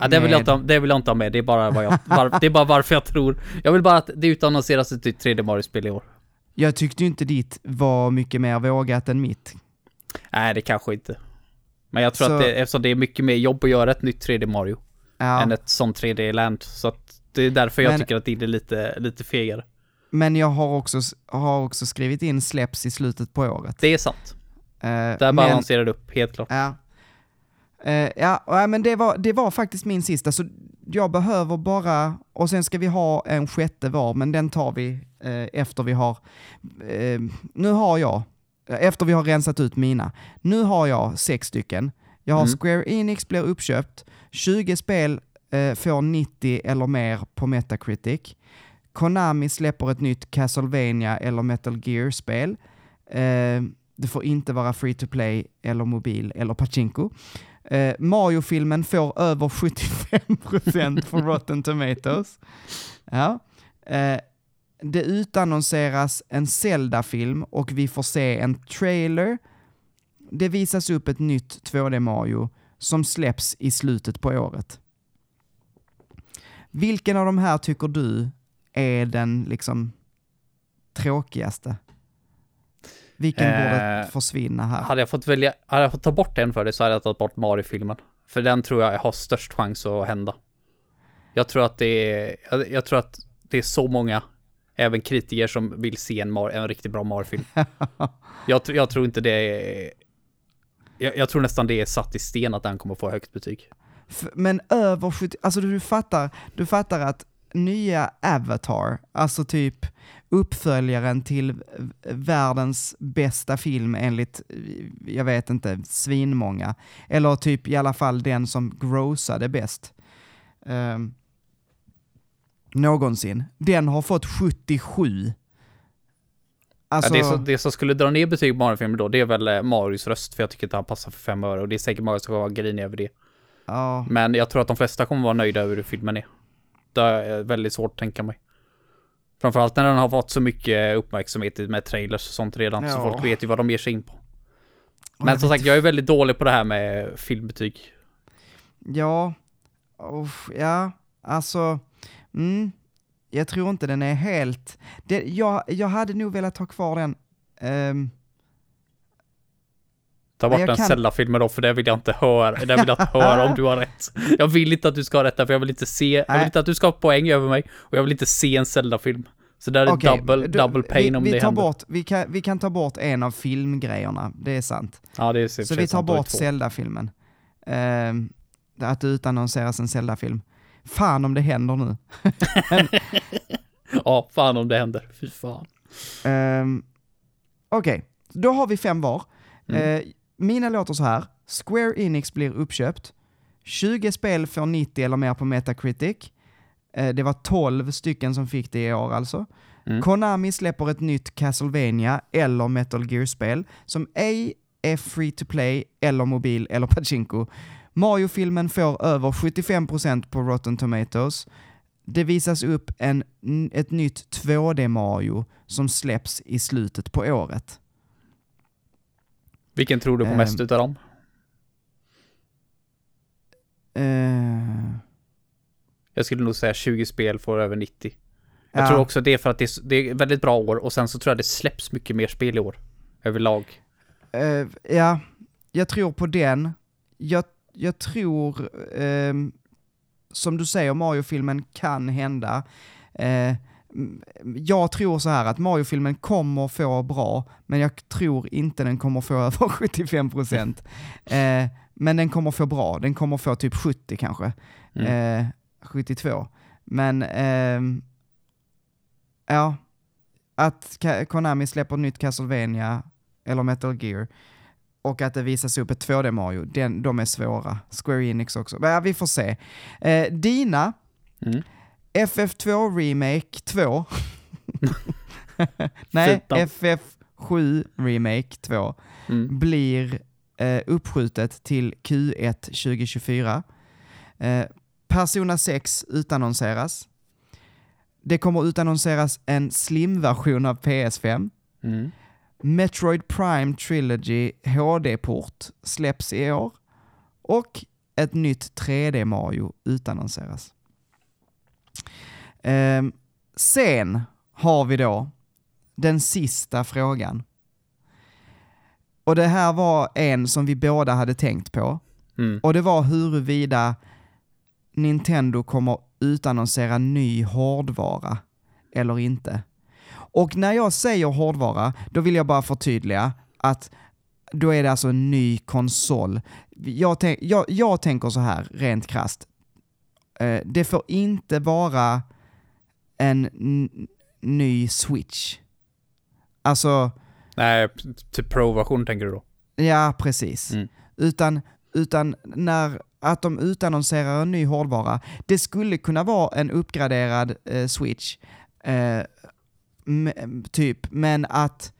Ja, det vill jag inte, det vill jag inte ha med. Det är bara vad jag, var, det är bara varför jag tror. Jag vill bara att det utannonseras ett tre D Mario-spel i år. Jag tyckte ju inte ditt var mycket mer vågat än mitt. Nej, det kanske inte. Men jag tror så... att det, eftersom det är mycket mer jobb att göra ett nytt tre D Mario ja. än ett sånt tre D Land. Så att det är därför jag men... tycker att det är lite, lite fegare. Men jag har också, har också skrivit in släpps i slutet på året. Det är sant. Uh, Där balanserar det upp, helt klart. Ja, uh, ja men det var, det var faktiskt min sista. Så jag behöver bara... Och sen ska vi ha en sjätte var, men den tar vi uh, efter vi har... Uh, nu har jag... Efter vi har rensat ut mina. Nu har jag sex stycken. Jag har mm. Square Enix blir uppköpt. tjugo spel uh, får nittio eller mer på Metacritic. Konami släpper ett nytt Castlevania eller Metal Gear-spel. Eh, det får inte vara free-to-play eller mobil eller pachinko. Eh, Mario-filmen får över sjuttiofem procent för Rotten Tomatoes. Ja. Eh, det utannonseras en Zelda-film och vi får se en trailer. Det visas upp ett nytt två D Mario som släpps i slutet på året. Vilken av de här tycker du är den liksom tråkigaste? Vilken eh, borde försvinna här? Hade jag fått välja, hade jag fått ta bort en för det, så hade jag tagit bort Mario-filmen. För den tror jag har störst chans att hända. Jag tror att det är, jag, jag tror att det är så många, även kritiker, som vill se en, Mar- en riktigt bra Mario-film. jag, jag tror inte det är, jag, jag tror nästan det är satt i sten att den kommer få högt betyg. Men över sjuttio, alltså du fattar, du fattar att nya Avatar, alltså typ uppföljaren till världens bästa film enligt, jag vet inte, svinmånga. Eller typ i alla fall den som grossade bäst. Um, någonsin. Den har fått sjuttiosju. Alltså, ja, det, så, det som skulle dra ner betyg på Mario-filmen då, det är väl Marios röst, för jag tycker inte han passar för fem öre. Och det är säkert Mario som kommer vara grinig över det. Ja. Men jag tror att de flesta kommer vara nöjda över hur filmen är. Det är väldigt svårt att tänka mig. Framförallt när den har fått så mycket uppmärksamhet med trailers och sånt redan. Ja. Så folk vet ju vad de ger sig in på. Men jag som sagt, jag är väldigt dålig på det här med filmbetyg. Ja. Uff, ja. Alltså. Mm. Jag tror inte den är helt... Det, jag, jag hade nog velat ha kvar den... Um... Ta bort den kan... Zelda-filmen då, för det vill jag inte höra. Det vill jag inte höra om du har rätt. Jag vill inte att du ska ha rätt, för jag vill inte se. Jag vill inte att du ska ha poäng över mig, och jag vill inte se en Zelda-film. Så där är okay, double, du, double pain vi, om vi det tar händer. Bort, vi, kan, vi kan ta bort en av filmgrejerna, det är sant. Ja, det är så, så vi tar bort Zelda-filmen. Uh, att det utannonseras en Zelda-film. Fan om det händer nu. Men... ja, fan om det händer. Fy fan. Uh, Okej, okay. Då har vi fem var. Mm. Uh, Mina låter så här. Square Enix blir uppköpt. tjugo spel får nittio eller mer på Metacritic. Eh, det var tolv stycken som fick det i år alltså. Mm. Konami släpper ett nytt Castlevania eller Metal Gear-spel som ej är free to play eller mobil eller pachinko. Mario-filmen får över sjuttiofem procent på Rotten Tomatoes. Det visas upp en, ett nytt två D Mario som släpps i slutet på året. Vilken tror du på mest um, utav dem? Uh, jag skulle nog säga tjugo spel får över nittio. Jag uh, tror också det är för att det är, det är väldigt bra år, och sen så tror jag det släpps mycket mer spel i år överlag. Uh, ja, jag tror på den. Jag, jag tror um, som du säger, Mario-filmen kan hända. Uh, Jag tror så här att Mario-filmen kommer få bra, men jag tror inte den kommer få över sjuttiofem procent. eh, men den kommer få bra. Den kommer få typ sjuttio kanske. Mm. Eh, sjuttiotvå. Men eh, ja, att Konami släpper nytt Castlevania eller Metal Gear och att det visas upp ett två D Mario. Den, de är svåra. Square Enix också. Men ja, vi får se. Eh, Dina... Mm. F F två Remake två. Nej, F F sju Remake två mm. blir eh, uppskjutet till Q ett tjugo tjugofyra. Eh, Persona sex utannonseras. Det kommer utannonseras en slim-version av P S fem. Mm. Metroid Prime Trilogy H D-port släpps i år. Och ett nytt tre D Mario utannonseras. Um, sen har vi då den sista frågan. Och det här var en som vi båda hade tänkt på. Mm. Och det var huruvida Nintendo kommer utannonsera ny hårdvara eller inte. Och när jag säger hårdvara, då vill jag bara förtydliga att då är det alltså en ny konsol. Jag, tänk, jag, jag tänker så här, rent krasst. Eh, det får inte vara en n- ny Switch. Alltså... Nej, till Pro-version tänker du då? Ja, precis. Mm. Utan, utan när, att de utannonserar en ny hårdvara. Det skulle kunna vara en uppgraderad eh, Switch. Eh, m- typ, men att...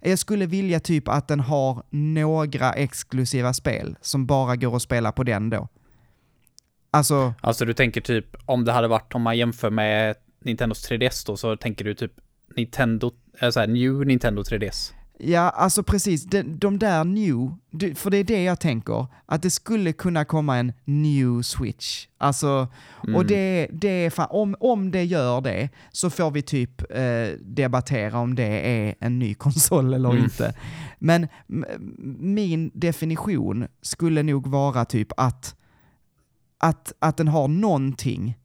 Jag skulle vilja typ att den har några exklusiva spel som bara går att spela på den då. Alltså, alltså du tänker typ, om det hade varit, om man jämför med Nintendos tre D S då, så tänker du typ Nintendo, så här, New Nintendo tre D S. Ja, alltså precis. De, de där New, för det är det jag tänker. Att det skulle kunna komma en New Switch. Alltså, mm. och det, det är fan, om, om det gör det så får vi typ eh, debattera om det är en ny konsol eller mm. inte. Men m- min definition skulle nog vara typ att, att, att den har någonting,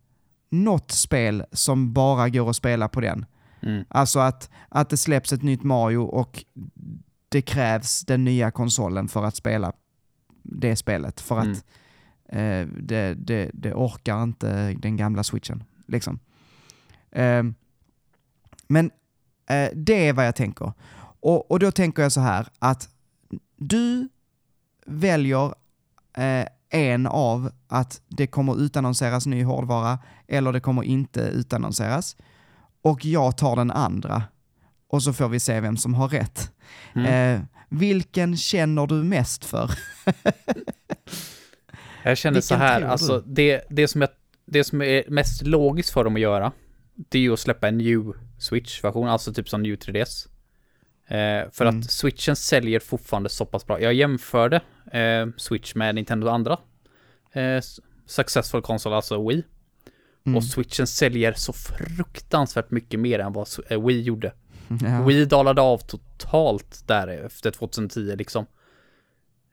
något spel som bara går att spela på den. Mm. Alltså att, att det släpps ett nytt Mario och det krävs den nya konsolen för att spela det spelet. För mm. att eh, det, det, det orkar inte den gamla Switchen. Liksom. Eh, men eh, det är vad jag tänker. Och, och då tänker jag så här att du väljer eh, en av att det kommer utannonseras ny hårdvara eller det kommer inte utannonseras. Och jag tar den andra. Och så får vi se vem som har rätt. Mm. Eh, vilken känner du mest för? Jag känner vilken så här. Alltså, det, det, som jag, det som är mest logiskt för dem att göra, det är ju att släppa en new Switch-version. Alltså typ som new tre D S. Eh, för mm. att Switchen säljer fortfarande så pass bra. Jag jämförde eh, Switch med Nintendo och andra. Eh, successful console, alltså Wii. Mm. Och Switchen säljer så fruktansvärt mycket mer än vad Wii gjorde. Ja. Wii dalade av totalt där efter tjugohundratio liksom.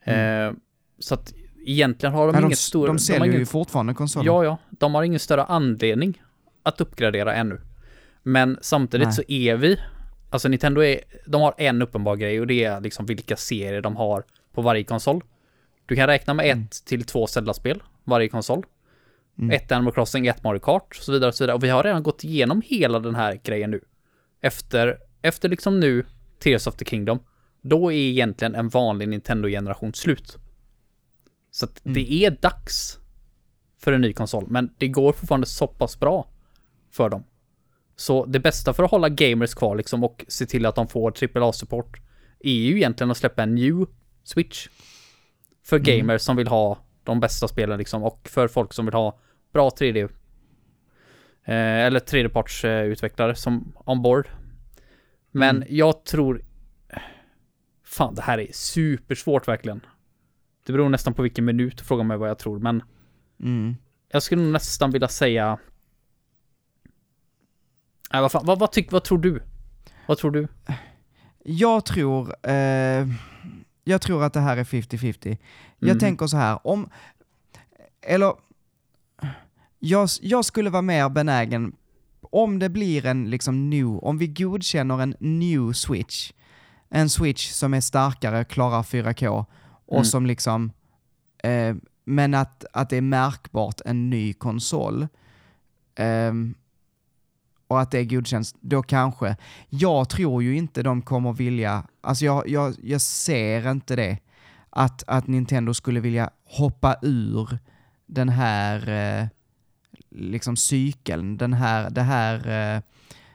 Mm. Eh, så att egentligen har de, de inget större... De säljer de ju ingen, fortfarande konsolen. Ja, ja. De har ingen större anledning att uppgradera ännu. Men samtidigt Nej. Så är vi... Alltså Nintendo är, de har en uppenbar grej och det är liksom vilka serier de har på varje konsol. Du kan räkna med ett mm. till två Zelda-spel varje konsol. Mm. Ett Animal Crossing, ett Mario Kart och så vidare och så vidare. Och vi har redan gått igenom hela den här grejen nu. Efter, efter liksom nu Tears of the Kingdom, då är egentligen en vanlig Nintendo-generation slut. Så att mm. det är dags för en ny konsol. Men det går fortfarande så pass bra för dem. Så det bästa för att hålla gamers kvar liksom och se till att de får trippel A-support är ju egentligen att släppa en new Switch för gamers mm. som vill ha de bästa spelen liksom, och för folk som vill ha bra tre D eh, eller tre D-partsutvecklare eh, som ombord. Men mm. jag tror fan, det här är supersvårt verkligen. Det beror nästan på vilken minut du frågar mig vad jag tror, men mm. jag skulle nästan vilja säga äh, vad, fan, vad, vad, tyck, vad tror du? Vad tror du? Jag tror eh... Jag tror att det här är femtio femtio. Mm. Jag tänker så här. Om, eller, jag, jag skulle vara mer benägen om det blir en liksom new, om vi godkänner en new Switch. En Switch som är starkare, klarar fyra K och mm. som liksom eh, men att, att det är märkbart en ny konsol. Eh, och att det är godkänns, då kanske. Jag tror ju inte de kommer vilja, alltså jag, jag, jag ser inte det, att, att Nintendo skulle vilja hoppa ur den här eh, liksom cykeln, den här, det här eh,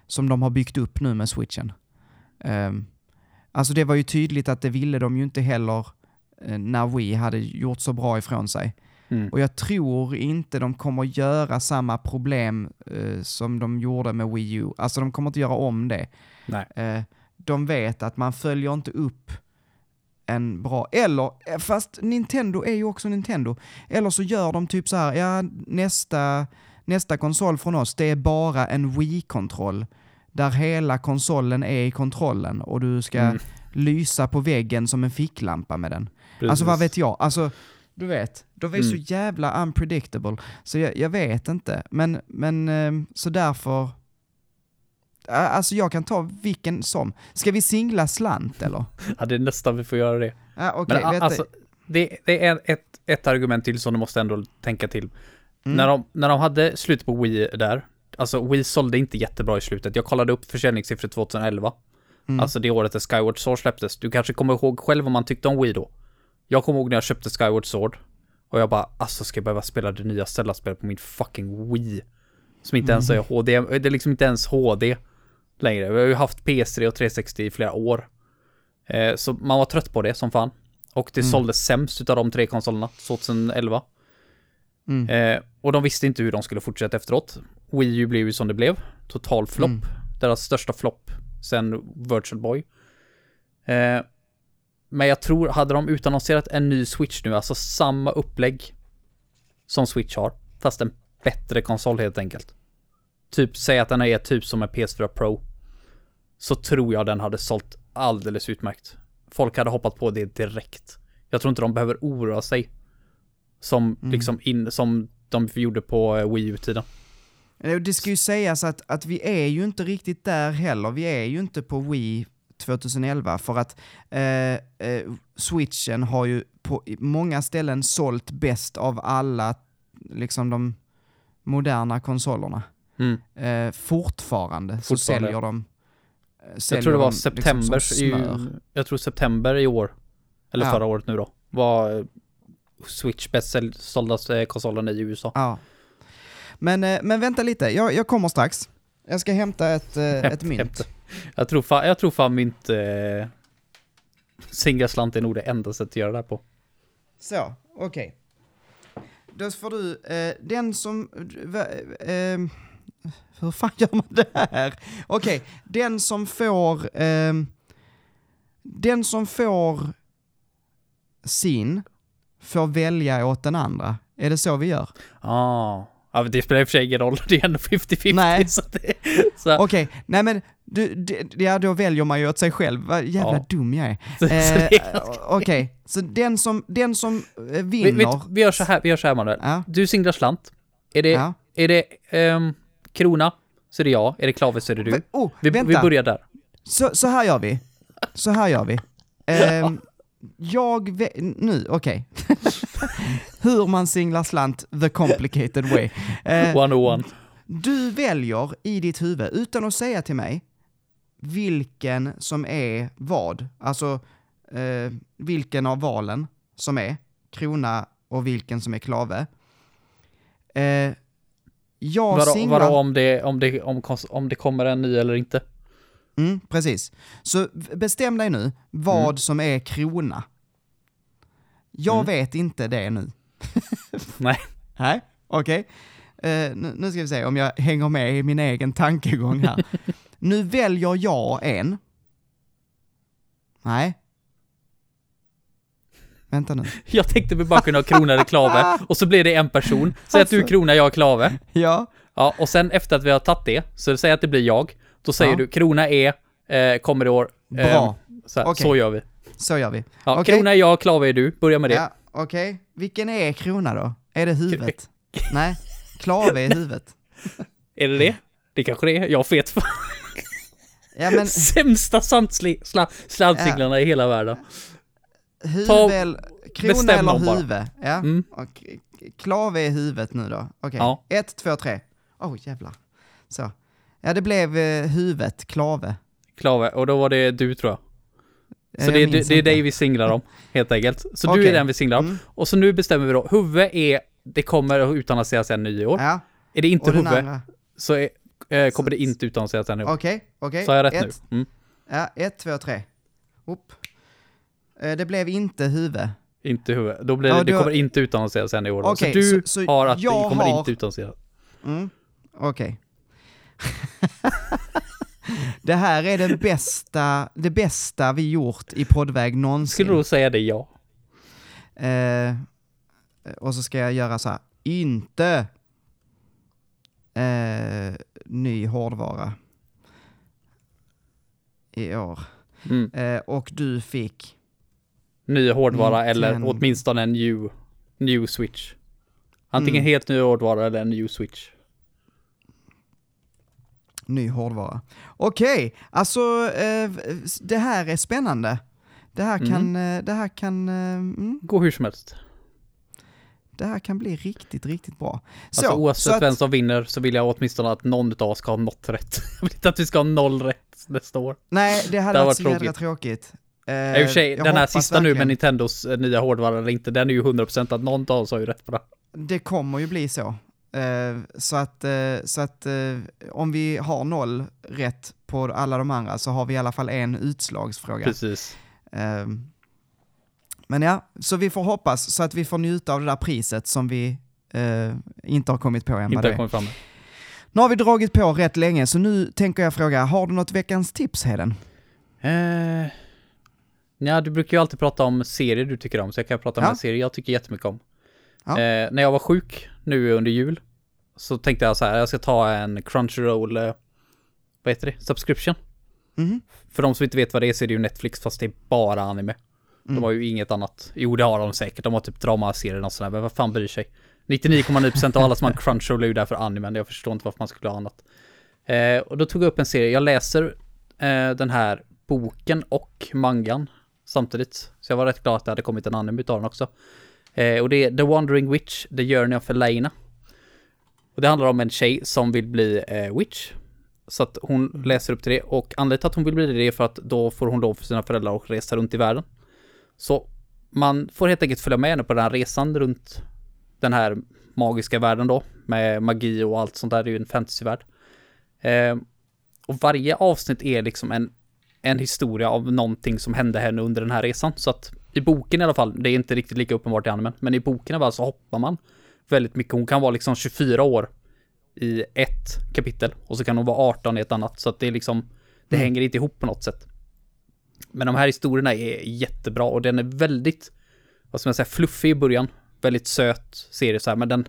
som de har byggt upp nu med Switchen. Eh, alltså det var ju tydligt att det ville de ju inte heller eh, när Wii hade gjort så bra ifrån sig. Mm. Och jag tror inte de kommer göra samma problem eh, som de gjorde med Wii U. Alltså de kommer inte göra om det. Nej. Eh, de vet att man följer inte upp en bra... Eller, fast Nintendo är ju också Nintendo. Eller så gör de typ så här, ja, nästa, nästa konsol från oss, det är bara en Wii-kontroll. Där hela konsolen är i kontrollen och du ska... Mm. lysa på väggen som en ficklampa med den. Precis. Alltså vad vet jag? Alltså du vet, de är mm. så jävla unpredictable. Så jag, jag vet inte. Men, men så därför... Alltså jag kan ta vilken som. Ska vi singla slant eller? Ja, det är nästan vi får göra det. Ja, okay, men, vet alltså, det, det är ett, ett argument till som du måste ändå tänka till. Mm. När, de, när de hade slut på Wii där. Alltså Wii sålde inte jättebra i slutet. Jag kollade upp försäljningssiffror tjugoelva. Mm. Alltså det året där Skyward Sword släpptes. Du kanske kommer ihåg själv vad man tyckte om Wii då. Jag kommer ihåg när jag köpte Skyward Sword. Och jag bara, alltså ska jag behöva spela det nya Zelda-spelet på min fucking Wii. Som inte mm. ens är H D. Det är liksom inte ens H D längre. Vi har ju haft P S tre och tre sextio i flera år. Eh, så man var trött på det som fan. Och det mm. såldes sämst utav de tre konsolerna tjugoelva. Mm. Eh, och de visste inte hur de skulle fortsätta efteråt. Wii U blev ju som det blev. Total flopp. Mm. Deras största flopp sen Virtual Boy. Eh, men jag tror, hade de utannonserat en ny Switch nu, alltså samma upplägg som Switch har, fast en bättre konsol helt enkelt. Typ, säg att den är typ som en P S fyra Pro, så tror jag den hade sålt alldeles utmärkt. Folk hade hoppat på det direkt. Jag tror inte de behöver oroa sig som, mm. liksom in, som de gjorde på Wii U-tiden. Det ska ju sägas att, att vi är ju inte riktigt där heller. Vi är ju inte på Wii tjugoelva för att eh, eh, Switchen har ju på många ställen sålt bäst av alla liksom de moderna konsolerna. Mm. Eh, fortfarande, fortfarande så säljer de eh, säljer jag tror det var de, september liksom, i, jag tror september i år eller ja. förra året nu då var Switch bäst sålda konsolen i U S A. Ja. Men, eh, men vänta lite, jag, jag kommer strax. Jag ska hämta ett, eh, hämta, ett mynt hämta. Jag tror fan, jag tror fan mynt eh, singlaslant är nog det enda sättet att göra det här på. Så, okej okay. Då får du eh, den som eh, eh, hur fan gör man det här? Okej, okay. Den som får eh, den som får sin får välja åt den andra. Är det så vi gör? Ah. Ja, det spelar i och för sig ingen roll. Det är ändå femtio femtio. Nej. Så det, så. Okej, nej men du, det, ja, då väljer man ju åt sig själv. Vad jävla ja. dum jag är. Eh, Okej, okay. Så den som, den som vinner... Vi, vi, vi gör så här, vi gör så här Manuel. Ja. Du singlar slant. Är det... Ja. Är det um, krona så är det jag. Är det klaver så är det du. Oh, vi, vi börjar där. Så, så här gör vi. Så här gör vi. Um, jag... Vä- nu, okej. Okay. Hur man singlar slant the complicated way. Eh, one oh one. Du väljer i ditt huvud, utan att säga till mig, vilken som är vad. Alltså, eh, vilken av valen som är krona och vilken som är klave. Eh, jag vadå, singlar... Vadå om det, om, det, om, om det kommer en ny eller inte? Mm, precis. Så bestäm dig nu vad mm. som är krona. Jag mm. vet inte det nu. Nej. Nej, okej. Okay. Uh, nu, nu ska vi se om jag hänger med i min egen tankegång här. Nu väljer jag en. Nej. Vänta nu. Jag tänkte vi bara kunna ha krona eller klave. Och så blir det en person. Säg alltså. Att du krona, jag klave. Ja. Ja. Och sen efter att vi har tagit det, så säg att det blir jag. Då säger ja. Du, krona är, eh, kommer i år. Eh, Bra. Så, här, okay. Så gör vi. Så gör vi. Ja, okay. Krona är jag, klave är du. Börja med det. Ja, okej. Okay. Vilken är krona då? Är det huvudet? Nej, klave är huvudet. Är det det? Det kanske det är. Jag vet. Ja, men... Sämsta slantsinglarna sla- ja. i hela världen. Huvud, krona eller huvud. Ja. Mm. Okay. Klave är huvudet nu då. Okej. Okay. Ja. Ett, två, tre. Åh, oh, jävlar. Så. Ja, det blev eh, huvudet, klave. Klave, och då var det du tror jag. Så det, det, det är dig vi singlar om, helt enkelt. Så okay. Du är den vi singlar om. Mm. Och så nu bestämmer vi då. Huvud är, det kommer utannonseras en nyår. Ja. Är det inte huvud andra... så är, eh, kommer så... det inte utannonseras en nyår. Okej, okay. okej. Okay. Så har jag rätt ett. Nu. Mm. Ja, ett, två, tre. Upp. Eh, det blev inte huvud. Inte huvud. Då blir det, ja, det kommer har... inte utannonseras en nyår. Okay. Så du så, så har att det kommer har... inte utannonseras. Mm. Okej. Okay. Det här är den bästa, det bästa vi gjort i poddväg någonsin. Skulle du säga det, ja? Eh, och så ska jag göra så här. Inte eh, ny hårdvara i år. Mm. Eh, och du fick ny hårdvara Nintendo. Eller åtminstone en new, new Switch. Antingen mm. helt ny hårdvara eller en new Switch. Ny hårdvara. Okej, okay. Alltså eh, det här är spännande. Det här kan... Mm. Det här kan mm. gå hur som helst. Det här kan bli riktigt, riktigt bra. Alltså, så, oavsett så att, vem som vinner så vill jag åtminstone att någon av oss ska ha något rätt. Jag vill inte att vi ska ha noll rätt nästa år. Nej, det hade varit så jävla tråkigt. Eh, I och för sig, den här sista verkligen. Nu med Nintendos nya hårdvara eller inte, den är ju hundra procent att någon av oss har ju rätt på det. Det kommer ju bli så. Eh, så att, eh, så att eh, om vi har noll rätt på alla de andra så har vi i alla fall en utslagsfråga. Precis. Men ja, så vi får hoppas så att vi får njuta av det där priset som vi eh, inte har kommit på än. Inte kommit fram. Nu har vi dragit på rätt länge, så nu tänker jag fråga, har du något veckans tips, Heden? Eh, ja, du brukar ju alltid prata om serier du tycker om, så jag kan prata om ja. en serie jag tycker jättemycket om. Ja. Eh, när jag var sjuk nu under jul så tänkte jag så här, jag ska ta en Crunchyroll, eh, vad heter det, subscription. Mm. För de som inte vet vad det är så är det ju Netflix fast det är bara anime. De mm. har ju inget annat. Jo, det har de säkert. De har typ drama-serier och sådär. Men vad fan bryr sig? nittionio komma nio procent av alla som har Crunchyroll är ju där för anime. Jag förstår inte varför man skulle ha annat. Eh, och då tog jag upp en serie. Jag läser eh, den här boken och mangan samtidigt. Så jag var rätt glad att det hade kommit en anime utav den också. Eh, och det är The Wandering Witch, The Journey of Elaina. Och det handlar om en tjej som vill bli eh, witch. Så att hon läser upp till det. Och anledningen till att hon vill bli det är för att då får hon lov för sina föräldrar och resa runt i världen. Så man får helt enkelt följa med henne på den här resan runt den här magiska världen då. Med magi och allt sånt där. Det är ju en fantasyvärld. Eh, och varje avsnitt är liksom en, en historia av någonting som hände henne under den här resan. Så att i boken i alla fall, det är inte riktigt lika uppenbart i animen. Men i boken i alla fall så hoppar man väldigt mycket. Hon kan vara liksom tjugofyra år. I ett kapitel. Och så kan hon vara arton i ett annat. Så att det är liksom, det mm. hänger inte ihop på något sätt. Men de här historierna är jättebra. Och den är väldigt, vad ska man säga, fluffig i början. Väldigt söt serie så här. Men den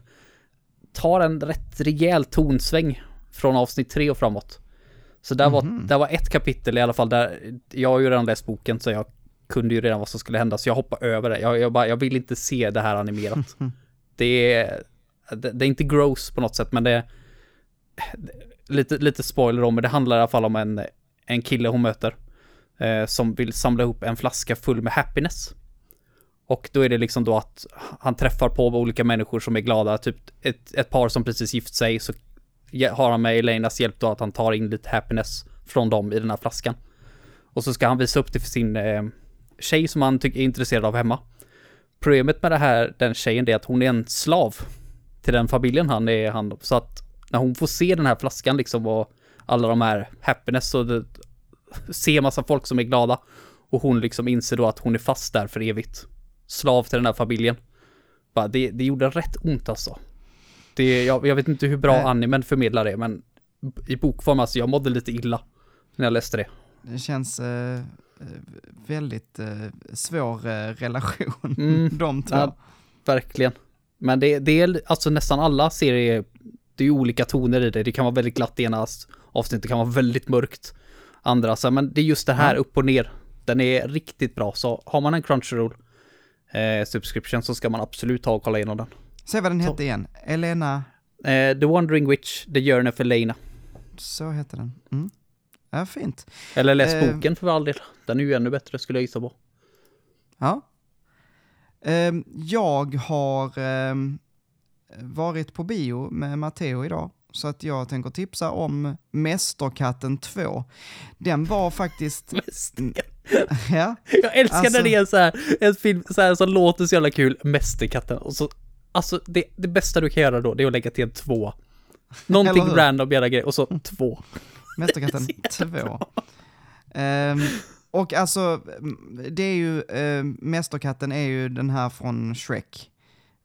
tar en rätt rejäl tonsväng från avsnitt tre och framåt. Så där, mm-hmm. var, där var ett kapitel i alla fall. Där, jag har ju redan läst boken. Så jag kunde ju redan vad som skulle hända. Så jag hoppar över det. Jag, jag, bara, jag vill inte se det här animerat. Mm-hmm. Det är... Det, det är inte gross på något sätt, men det är lite, lite spoiler om, men det handlar i alla fall om en, en kille hon möter eh, som vill samla ihop en flaska full med happiness. Och då är det liksom då att han träffar på olika människor som är glada, typ ett, ett par som precis gift sig, så har han med Elainas hjälp då att han tar in lite happiness från dem i den här flaskan. Och så ska han visa upp det för sin eh, tjej som han tycker är intresserad av hemma. Problemet med det här, den tjejen, är att hon är en slav till den familjen han är hand om. Så att när hon får se den här flaskan liksom och alla de här happiness och det, ser massa folk som är glada och hon liksom inser då att hon är fast där för evigt. Slav till den här familjen. Bara, det, det gjorde rätt ont alltså. Det, jag, jag vet inte hur bra animen förmedlar det, men i bokform alltså, jag mådde lite illa när jag läste det. Det känns eh, väldigt eh, svår eh, relation mm, de två. Ja, verkligen. Men det, det är alltså nästan alla serier, det är olika toner i det. Det kan vara väldigt glatt i ena avsnitt, det kan vara väldigt mörkt andra. Så, men det är just det här mm. upp och ner. Den är riktigt bra. Så har man en Crunchyroll eh, subscription så ska man absolut ta och kolla igenom den. Se vad den hette igen. Elaina. Eh, The Wandering Witch, The Journey of Elaina. Så heter den. Mm. Ja, fint. Eller läs eh. boken för all del. Den är ju ännu bättre skulle jag gissa på. Ja. Jag har varit på bio med Matteo idag, så att jag tänker tipsa om Mästerkatten två. Den var faktiskt... ja. Jag älskar alltså... när det är så här, en film så här, som låter så jävla kul, Mästerkatten. Och så, alltså det, det bästa du kan göra då, det är att lägga till en två. Någonting random jävla grej, och så två. Mästerkatten två. Ehm... Och alltså, det är ju, äh, Mästerkatten är ju den här från Shrek.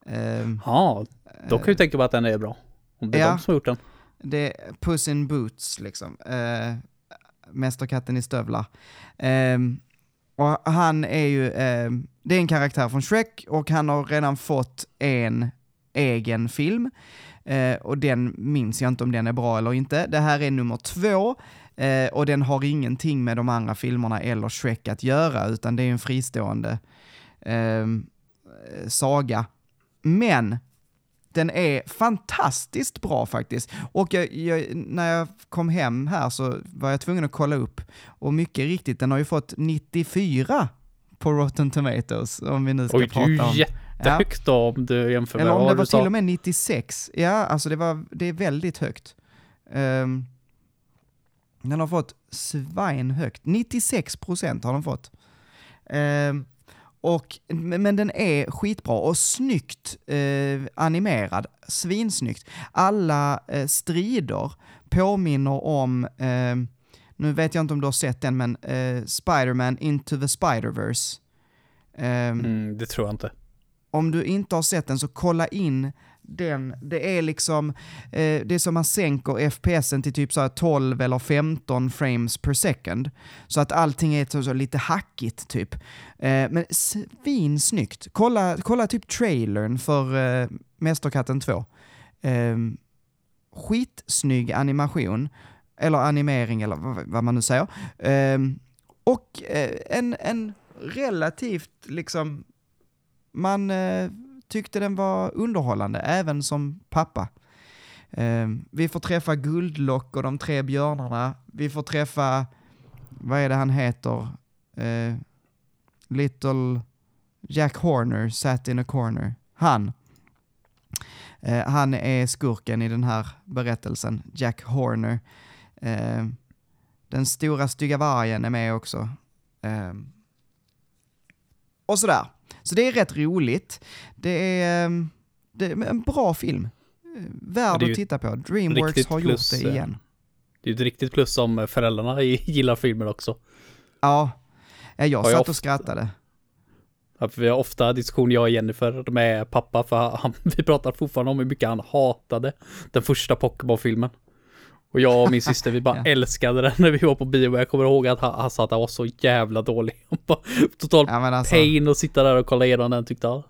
Äh, ja, då kan ju äh, tänka på att den är bra. Om det är ja, de som har gjort den. Det är Puss in Boots, liksom. Äh, Mästerkatten i stövlar. Äh, och han är ju, äh, det är en karaktär från Shrek och han har redan fått en egen film. Eh, och den minns jag inte om den är bra eller inte. Det här är nummer två. Eh, och den har ingenting med de andra filmerna eller Shrek att göra, utan det är en fristående eh, saga. Men den är fantastiskt bra faktiskt. Och jag, jag, när jag kom hem här så var jag tvungen att kolla upp. Och mycket riktigt, den har ju fått nittiofyra på Rotten Tomatoes, om vi nu ska Oj, prata om. Oj, jättehögt ja. då, om du jämför med. Eller om det var till och med nittiosex. Ja, alltså det, var, det är väldigt högt. Um, den har fått svinhögt. nittiosex procent har den fått. Um, Och, men den är skitbra och snyggt eh, animerad, svinsnyggt. Alla eh, strider påminner om, eh, nu vet jag inte om du har sett den, men eh, Spider-Man Into the Spider-Verse. Eh, mm, det tror jag inte. Om du inte har sett den så kolla in den. Det är liksom, eh, det är som man sänker F P S'en till typ så här tolv eller femton frames per second. Så att allting är så, så lite hackigt typ. Eh, men svinsnyggt. Kolla, kolla typ trailern för eh, Mästerkatten två. Eh, skitsnygg animation. Eller animering eller vad, vad man nu säger. Eh, och eh, en, en relativt liksom... Man eh, tyckte den var underhållande, även som pappa. Eh, vi får träffa Guldlock och de tre björnarna. Vi får träffa, vad är det han heter? Eh, Little Jack Horner, sat in a corner. Han. Eh, han är skurken i den här berättelsen. Jack Horner. Eh, den stora stygga vargen är med också. Eh, och sådär. Så det är rätt roligt. Det är, det är en bra film. Värd att titta på. DreamWorks har plus, gjort det igen. Det är ju ett riktigt plus om föräldrarna gillar filmer också. Ja, jag, jag satt ofta, och skrattade. Vi har ofta diskussion, jag och Jennifer, med pappa. För han, vi pratar fortfarande om hur mycket han hatade den första Pokémon-filmen. Och jag och min syster, vi bara ja. älskade den när vi var på bio. Jag kommer ihåg att han, han sa att han var så jävla dålig. Total ja, alltså, pain att sitta där och kolla igenom den, tyckte han.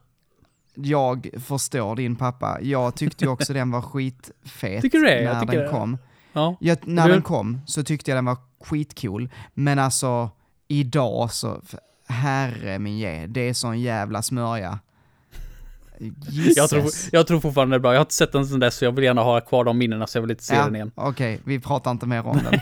Jag förstår din pappa. Jag tyckte ju också den var skitfet. Tycker du det? När jag tycker den det. kom. Ja. Jag, när du... den kom så tyckte jag den var skitcool. Men alltså, idag så... Herre min ge, det är sån jävla smörja. Jag tror, jag tror fortfarande det är bra. Jag har inte sett den sedan dess, så jag vill gärna ha kvar de minnena, så jag vill inte se ja, den igen. Okej, okay, vi pratar inte mer om den.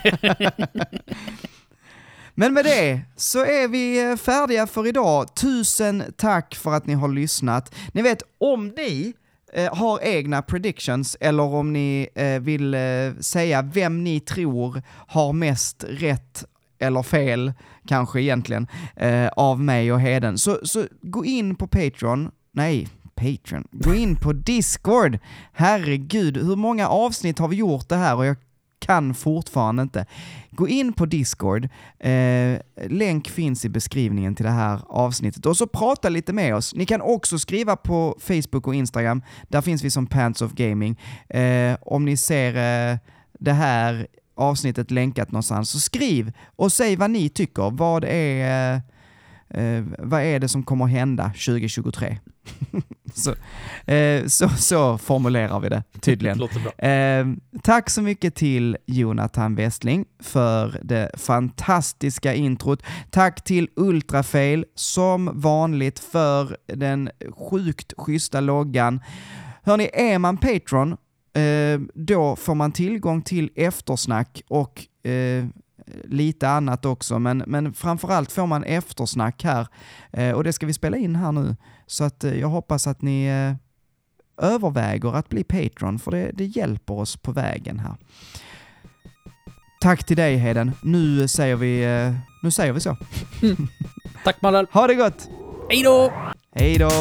Men med det så är vi färdiga för idag. Tusen tack för att ni har lyssnat. Ni vet, om ni eh, har egna predictions eller om ni eh, vill eh, säga vem ni tror har mest rätt eller fel, kanske egentligen, eh, av mig och Heden, så, så gå in på Patreon. Nej, Patreon. Gå in på Discord. Herregud, hur många avsnitt har vi gjort det här och jag kan fortfarande inte. Gå in på Discord. Eh, länk finns i beskrivningen till det här avsnittet. Och så prata lite med oss. Ni kan också skriva på Facebook och Instagram. Där finns vi som Pants of Gaming. Eh, om ni ser eh, det här avsnittet länkat någonstans, så skriv och säg vad ni tycker. Vad är... Eh, Eh, vad är det som kommer hända tjugo tjugotre? så, eh, så, så formulerar vi det tydligen. Det låter bra. Eh, tack så mycket till Jonathan Westling för det fantastiska introt. Tack till Ultrafail som vanligt för den sjukt schyssta loggan. Hörrni, är man Patreon eh, då får man tillgång till eftersnack och eh, lite annat också, men, men framförallt får man eftersnack här eh, och det ska vi spela in här nu, så att eh, jag hoppas att ni eh, överväger att bli Patreon, för det, det hjälper oss på vägen här. Tack till dig Heden, nu säger vi eh, nu säger vi så. Mm. Tack Malal. Ha det gott. Hej då. Hej då.